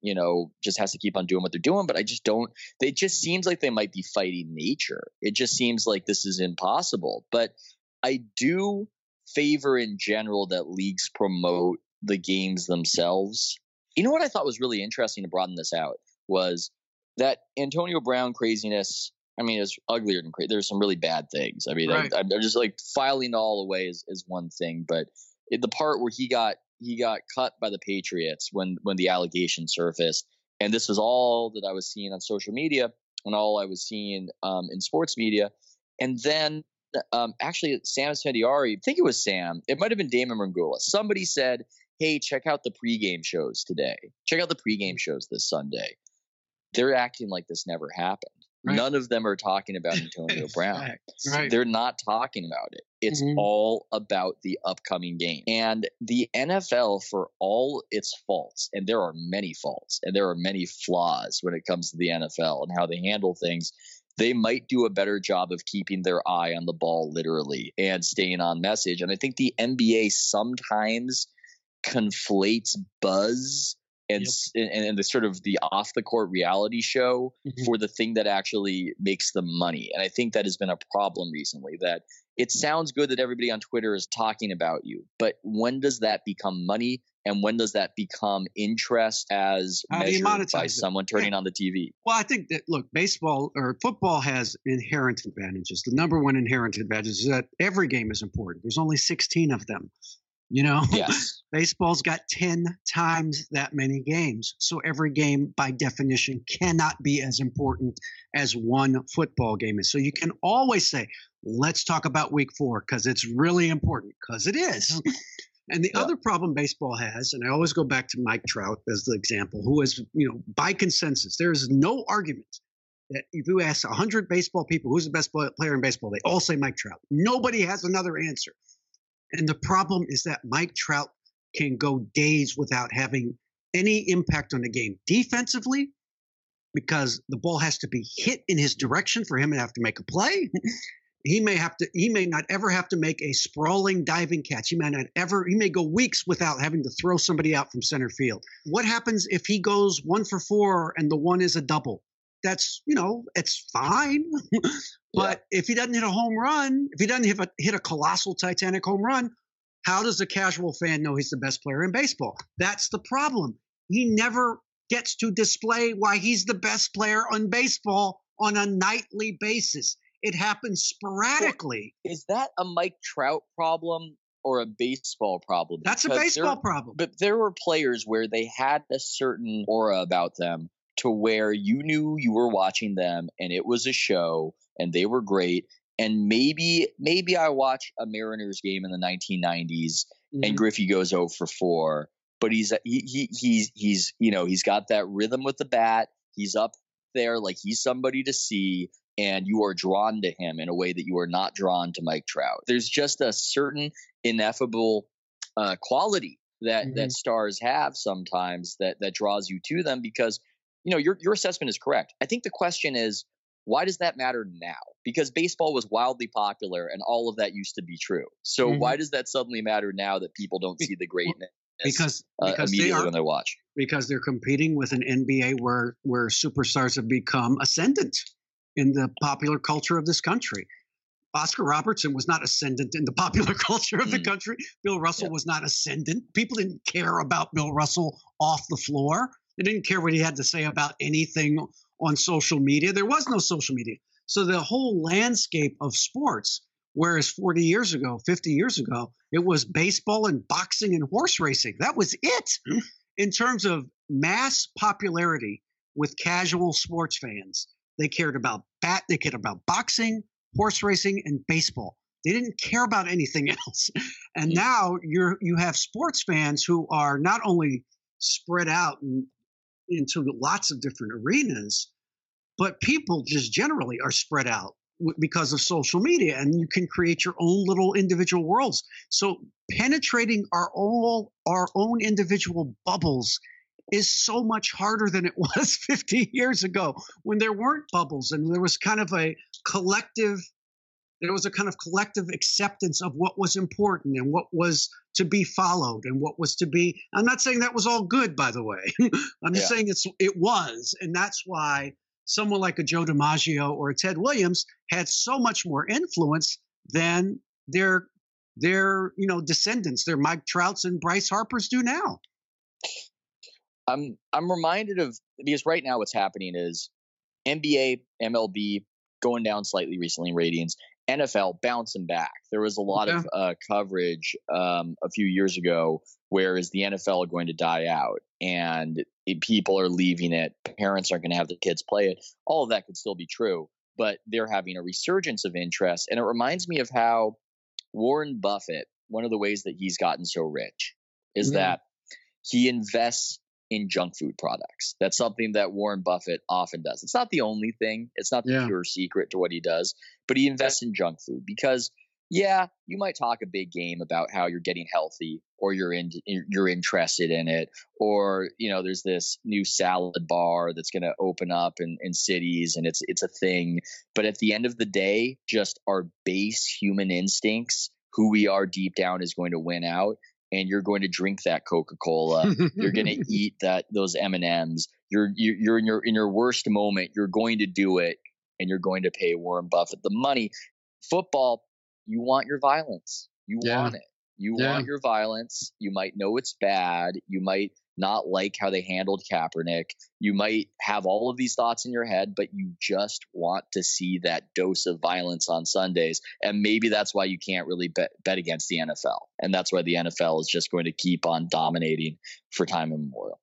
you know, just has to keep on doing what they're doing. But I just don't. It just seems like they might be fighting nature. It just seems like this is impossible. But I do favor in general that leagues promote the games themselves. You know what I thought was really interesting to broaden this out was that Antonio Brown craziness. I mean, it's uglier than crazy. There's some really bad things. I mean, right. I'm just like filing all away is one thing, but the part where he got cut by the Patriots when the allegation surfaced, and this was all that I was seeing on social media and all I was seeing in sports media. And then actually Sam Spendiari, I think it was Sam, it might have been Damon Rangula. Somebody said, hey, check out the pregame shows today. Check out the pregame shows this Sunday. They're acting like this never happened. Right. None of them are talking about Antonio Brown. Right. They're not talking about it. It's all about the upcoming game. And the NFL, for all its faults, and there are many faults, and there are many flaws when it comes to the NFL and how they handle things, they might do a better job of keeping their eye on the ball literally and staying on message. And I think the NBA sometimes conflates buzz and the sort of the off the court reality show for the thing that actually makes them money. And I think that has been a problem recently, that it sounds good that everybody on Twitter is talking about you, but when does that become money? And when does that become interest as measured by someone turning on the TV? Well, I think that, look, baseball or football has inherent advantages. The number one inherent advantage is that every game is important. There's only 16 of them. You know, yes. Baseball's got 10 times that many games. So every game, by definition, cannot be as important as one football game is. So you can always say, let's talk about week four because it's really important, because it is. And the other problem baseball has, and I always go back to Mike Trout as the example, who is, you know, by consensus, there is no argument that if you ask 100 baseball people who's the best player in baseball, they all say Mike Trout. Nobody has another answer. And the problem is that Mike Trout can go days without having any impact on the game defensively, because the ball has to be hit in his direction for him to have to make a play. He may not ever have to make a sprawling diving catch. He may go weeks without having to throw somebody out from center field. What happens if he goes 1 for 4 and the one is a double? That's, you know, it's fine. But if he doesn't hit a home run, if he doesn't hit a colossal Titanic home run, how does the casual fan know he's the best player in baseball? That's the problem. He never gets to display why he's the best player on baseball on a nightly basis. It happens sporadically. So is that a Mike Trout problem or a baseball problem? That's a baseball problem. But there were players where they had a certain aura about them, to where you knew you were watching them and it was a show and they were great. And maybe I watch a Mariners game in the 1990s and Griffey goes 0 for 4, but he's you know, he's got that rhythm with the bat. He's up there like he's somebody to see, and you are drawn to him in a way that you are not drawn to Mike Trout. There's just a certain ineffable quality that stars have sometimes that draws you to them, because you know, your assessment is correct. I think the question is, why does that matter now? Because baseball was wildly popular and all of that used to be true. So why does that suddenly matter now that people don't see the greatness because when they watch, because they're competing with an NBA where superstars have become ascendant in the popular culture of this country. Oscar Robertson was not ascendant in the popular culture of the country. Bill Russell was not ascendant. People didn't care about Bill Russell off the floor. They didn't care what he had to say about anything on social media. There was no social media. So the whole landscape of sports, whereas 40 years ago, 50 years ago, it was baseball and boxing and horse racing. That was it in terms of mass popularity with casual sports fans. They cared about they cared about boxing, horse racing, and baseball. They didn't care about anything else. And now you have sports fans who are not only spread out into lots of different arenas, but people just generally are spread out because of social media, and you can create your own little individual worlds. So penetrating our own individual bubbles is so much harder than it was 50 years ago, when there weren't bubbles and there was kind of a collective acceptance of what was important and what was to be followed and what was to be. I'm not saying that was all good, by the way. I'm just saying it was. And that's why someone like a Joe DiMaggio or a Ted Williams had so much more influence than their descendants, their Mike Trouts and Bryce Harpers do now. I'm reminded of, because right now what's happening is NBA, MLB going down slightly recently in ratings, NFL bouncing back. There was a lot of coverage a few years ago, where is the NFL going to die out? And people are leaving it. Parents aren't going to have their kids play it. All of that could still be true, but they're having a resurgence of interest. And it reminds me of how Warren Buffett, one of the ways that he's gotten so rich is that he invests in junk food products. That's something that Warren Buffett often does. It's not the only thing. It's not the pure secret to what he does, but he invests in junk food because you might talk a big game about how you're getting healthy or you're interested in it, or there's this new salad bar that's going to open up in cities and it's a thing. But at the end of the day, just our base human instincts, who we are deep down, is going to win out. And you're going to drink that Coca-Cola. You're going to eat those M&Ms. You're in your worst moment. You're going to do it, and you're going to pay Warren Buffett the money. Football, you want your violence. You want it. You want your violence. You might know it's bad. You might not like how they handled Kaepernick. You might have all of these thoughts in your head, but you just want to see that dose of violence on Sundays. And maybe that's why you can't really bet against the NFL. And that's why the NFL is just going to keep on dominating for time immemorial.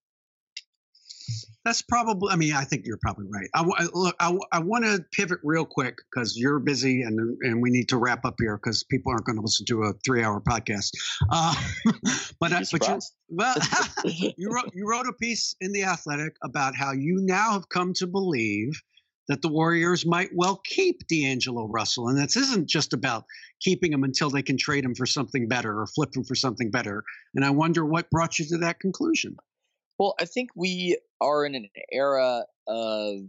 That's probably, I think you're probably right. I want to pivot real quick because you're busy and we need to wrap up here because people aren't going to listen to a 3-hour podcast. You wrote a piece in The Athletic about how you now have come to believe that the Warriors might well keep D'Angelo Russell. And this isn't just about keeping him until they can trade him for something better or flip him for something better. And I wonder what brought you to that conclusion. Well, I think we are in an era of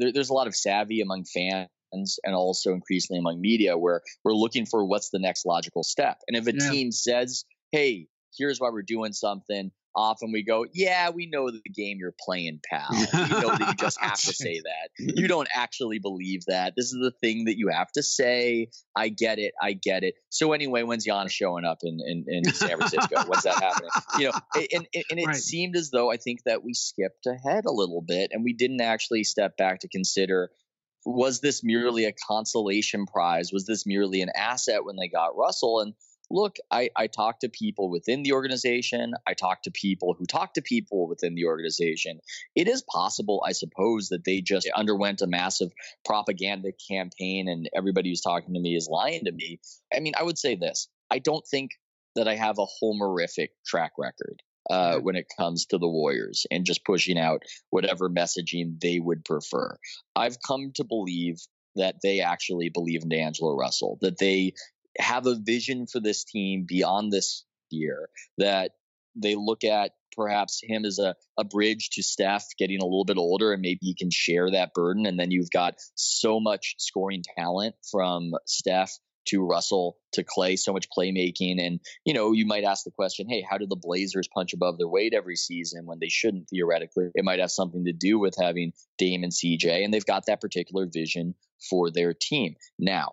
there's a lot of savvy among fans and also increasingly among media where we're looking for what's the next logical step. And if a team says, hey, here's why we're doing something, often we go, we know the game you're playing, pal. We know that you just have to say that. You don't actually believe that. This is the thing that you have to say. I get it. So anyway, when's Giannis showing up in San Francisco? When's that happening? It seemed as though I think that we skipped ahead a little bit and we didn't actually step back to consider, was this merely a consolation prize? Was this merely an asset when they got Russell? And look, I talk to people within the organization. I talk to people who talk to people within the organization. It is possible, I suppose, that they just underwent a massive propaganda campaign and everybody who's talking to me is lying to me. I mean, I would say this. I don't think that I have a homerific track record when it comes to the Warriors and just pushing out whatever messaging they would prefer. I've come to believe that they actually believe in D'Angelo Russell, that they have a vision for this team beyond this year, that they look at perhaps him as a bridge to Steph getting a little bit older and maybe he can share that burden. And then you've got so much scoring talent from Steph to Russell, to Clay, so much playmaking. And, you know, you might ask the question, hey, how did the Blazers punch above their weight every season when they shouldn't theoretically? It might have something to do with having Dame and CJ, and they've got that particular vision for their team. Now,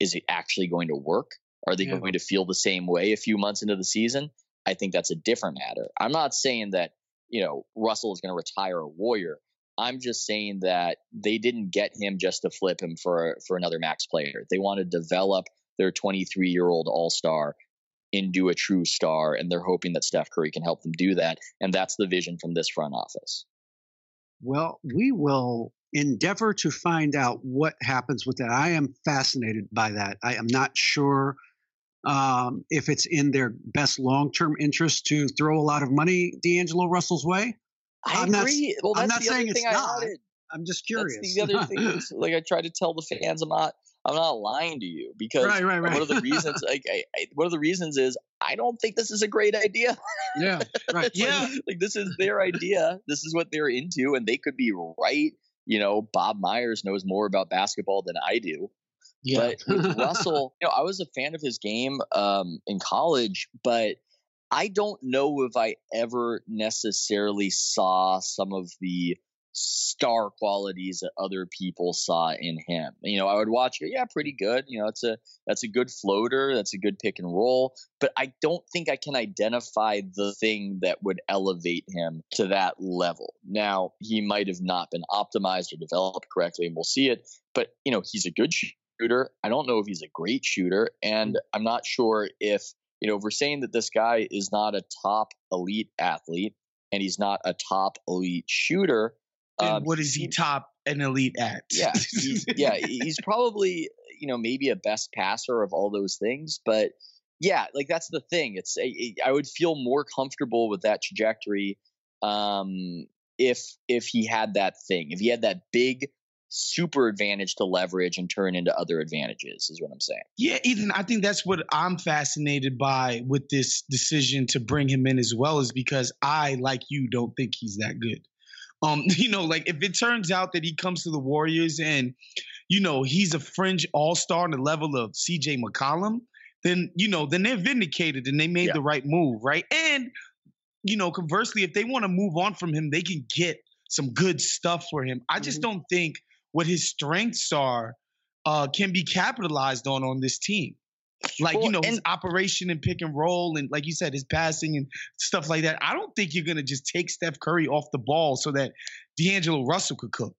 is it actually going to work? Are they going to feel the same way a few months into the season? I think that's a different matter. I'm not saying that, you know, Russell is going to retire a Warrior. I'm just saying that they didn't get him just to flip him for another max player. They want to develop their 23-year-old all-star into a true star, and they're hoping that Steph Curry can help them do that. And that's the vision from this front office. Well, we will endeavor to find out what happens with that. I am fascinated by that. I am not sure if it's in their best long-term interest to throw a lot of money D'Angelo Russell's way. I agree. I'm not saying it's not. I'm just curious. That's the other thing is, like, I try to tell the fans, I'm not lying to you, because right. One of the reasons, one of the reasons is I don't think this is a great idea. Yeah, right. Like, this is their idea. This is what they're into, and they could be right. You know, Bob Myers knows more about basketball than I do. Yeah. But with Russell, you know, I was a fan of his game in college, but I don't know if I ever necessarily saw some of the star qualities that other people saw in him. You know, I would watch it. Yeah, pretty good. You know, that's a good floater. That's a good pick and roll. But I don't think I can identify the thing that would elevate him to that level. Now, he might have not been optimized or developed correctly, and we'll see it. But, you know, he's a good shooter. I don't know if he's a great shooter. And I'm not sure if, you know, if we're saying that this guy is not a top elite athlete and he's not a top elite shooter, and what is he top and elite at? Yeah, he's probably, you know, maybe a best passer of all those things. But yeah, like, that's the thing. It's I would feel more comfortable with that trajectory if he had that thing, if he had that big super advantage to leverage and turn into other advantages, is what I'm saying. Yeah, Ethan, I think that's what I'm fascinated by with this decision to bring him in as well, is because I, like you, don't think he's that good. You know, like, if it turns out that he comes to the Warriors and, you know, he's a fringe all-star on the level of CJ McCollum, then, you know, then they're vindicated and they made the right move, right? And, you know, conversely, if they want to move on from him, they can get some good stuff for him. I just don't think what his strengths are can be capitalized on this team. Like, well, you know, his operation and pick and roll, and like you said, his passing and stuff like that. I don't think you're going to just take Steph Curry off the ball so that D'Angelo Russell could cook.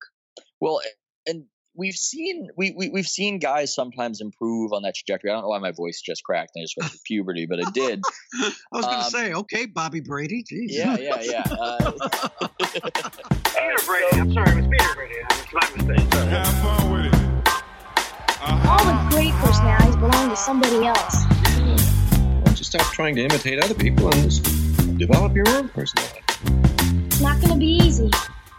Well, and we've seen guys sometimes improve on that trajectory. I don't know why my voice just cracked and I just went through puberty, but it did. I was going to say, okay, Bobby Brady. Jeez. Yeah. Peter Brady. I'm sorry, it was Peter Brady. It's my mistake. Sorry. Have fun with it. All the great personalities belong to somebody else. Just stop trying to imitate other people and just develop your own personality. It's not going to be easy.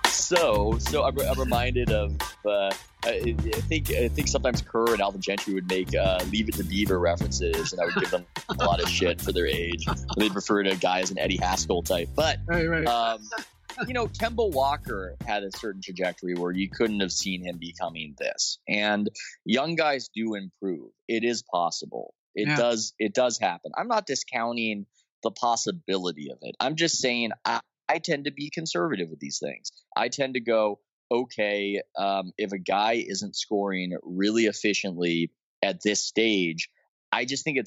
So I'm reminded of, I think sometimes Kerr and Alvin Gentry would make Leave It to Beaver references, and I would give them a lot of shit for their age. They'd refer to a guy as an Eddie Haskell type. But, right. You know, Kemba Walker had a certain trajectory where you couldn't have seen him becoming this. And young guys do improve. It is possible. It does happen. I'm not discounting the possibility of it. I'm just saying I tend to be conservative with these things. I tend to go, okay, if a guy isn't scoring really efficiently at this stage, I just think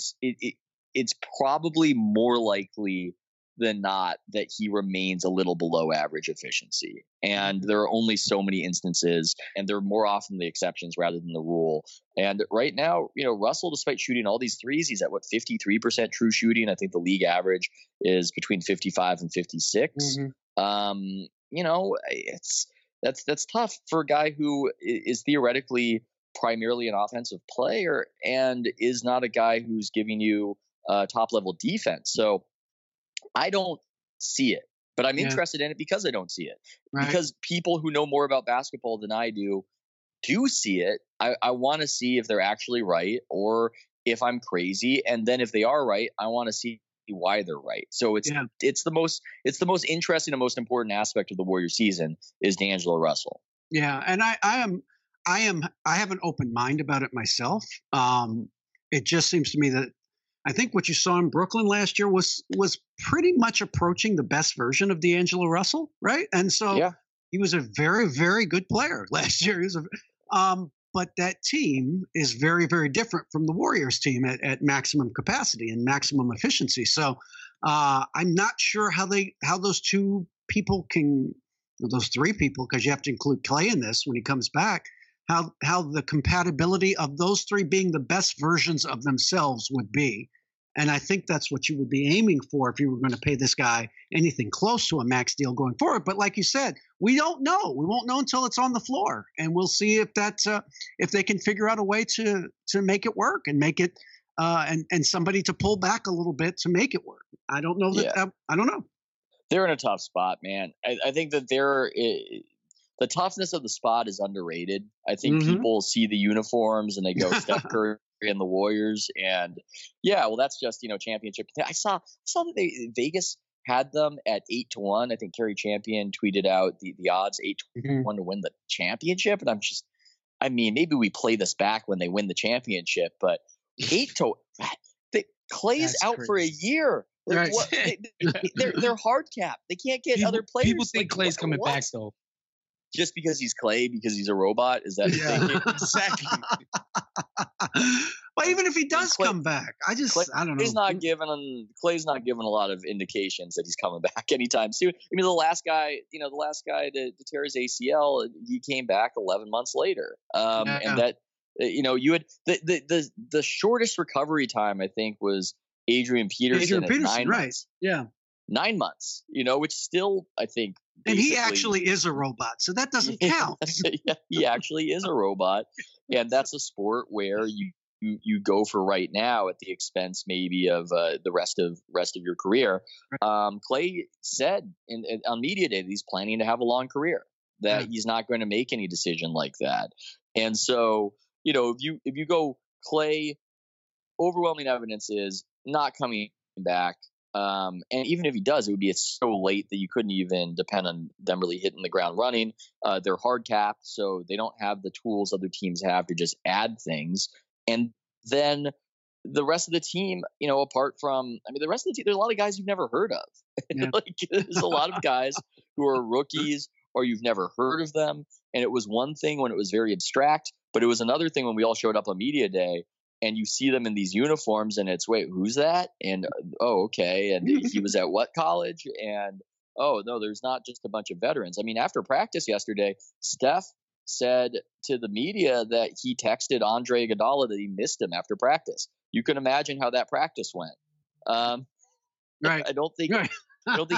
it's probably more likely than not that he remains a little below average efficiency. And there are only so many instances, and they're more often the exceptions rather than the rule. And right now, you know, Russell, despite shooting all these threes, he's at 53% true shooting. I think the league average is between 55 and 56. Mm-hmm. You know, that's tough for a guy who is theoretically primarily an offensive player and is not a guy who's giving you top level defense. So I don't see it, but I'm interested in it because I don't see it. Right. Because people who know more about basketball than I do see it. I want to see if they're actually right or if I'm crazy. And then if they are right, I want to see why they're right. So it's the most interesting and most important aspect of the Warrior season is D'Angelo Russell. Yeah, and I have an open mind about it myself. it just seems to me that I think what you saw in Brooklyn last year was pretty much approaching the best version of D'Angelo Russell, right? And so he was a very, very good player last year. He was a, but that team is very, very different from the Warriors team at maximum capacity and maximum efficiency. So I'm not sure how those two people can – those three people, because you have to include Clay in this when he comes back – how the compatibility of those three being the best versions of themselves would be. And I think that's what you would be aiming for if you were going to pay this guy anything close to a max deal going forward. But like you said, we don't know. We won't know until it's on the floor. And we'll see if that's, if they can figure out a way to make it work and make it and somebody to pull back a little bit to make it work. I don't know. I don't know. They're in a tough spot, man. I think that they're the toughness of the spot is underrated. I think people see the uniforms and they go Steph Curry and the Warriors, and well, that's just, you know, championship. I saw that Vegas had them at 8-1. I think Kerry Champion tweeted out the odds 8-1 to win the championship, and I'm just, I mean, maybe we play this back when they win the championship, but 8 to Clay's that's out crazy. For a year. Right. What, they're hard capped. They can't get other players. People think Clay's coming back though. Just because he's Clay, because he's a robot, is that thinking? Exactly. Well, even if he does come back, I don't know. Clay's not given a lot of indications that he's coming back anytime soon. I mean, the last guy to tear his ACL, he came back 11 months later, and that, you know, you had the shortest recovery time, I think, was Adrian Peterson, right? Months. 9 months, you know, which still, I think. And he actually is a robot, so that doesn't count. He actually is a robot, and that's a sport where you go for right now at the expense maybe of the rest of your career. Clay said on media day that he's planning to have a long career, that he's not going to make any decision like that. And so, you know, if you go Clay, overwhelming evidence is not coming back. And even if he does, it would be so late that you couldn't even depend on them really hitting the ground running. They're hard capped, so they don't have the tools other teams have to just add things. And then the rest of the team, you know, apart from, I mean, the rest of the team, there's a lot of guys you've never heard of. Like, there's a lot of guys who are rookies or you've never heard of them. And it was one thing when it was very abstract, but it was another thing when we all showed up on media day. And you see them in these uniforms, and it's, wait, who's that? And, oh, okay. And he was at what college? And, oh, no, there's not just a bunch of veterans. I mean, after practice yesterday, Steph said to the media that he texted Andre Iguodala that he missed him after practice. You can imagine how that practice went. Right. I don't think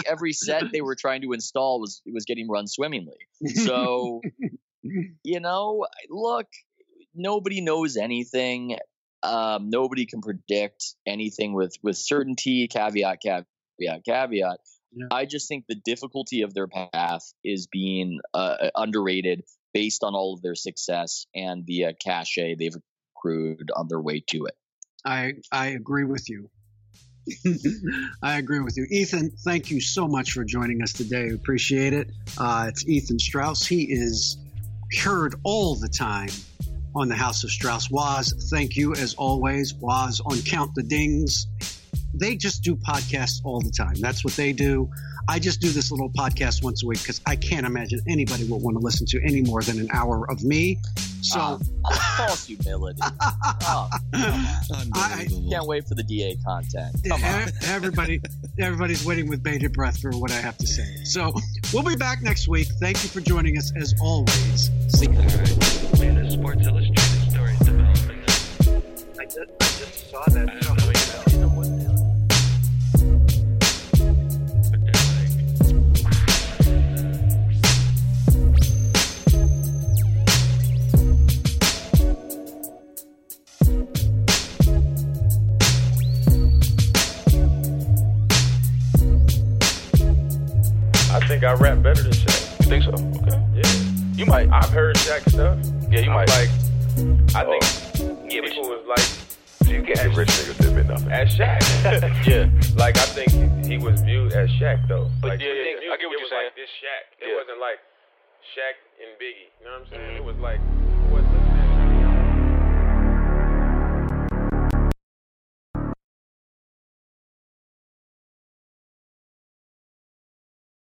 every set they were trying to install was getting run swimmingly. So, you know, look, nobody knows anything. Nobody can predict anything with certainty, caveat. Yeah. I just think the difficulty of their path is being underrated based on all of their success and the cachet they've accrued on their way to it. I agree with you. Ethan, thank you so much for joining us today. We appreciate it. It's Ethan Strauss. He is heard all the time on the House of Strauss. Waz, thank you as always. Waz on Count the Dings. They just do podcasts all the time. That's what they do. I just do this little podcast once a week because I can't imagine anybody will want to listen to any more than an hour of me. So false humility. I can't wait for the DA content. Come on. Everybody's waiting with bated breath for what I have to say. So we'll be back next week. Thank you for joining us as always. See you. Atlanta Sports Illustrated stories developing. I just saw that. I rap better than Shaq. You think so? Okay. Yeah. You might. I've heard Shaq stuff. Yeah, you might. Like, I think people was like, you can't get rich niggas that been nothing. As Shaq. Yeah. Like, I think he was viewed as Shaq though. But like, I get what you're saying. Like this Shaq. It wasn't like Shaq and Biggie. You know what I'm saying? It was like.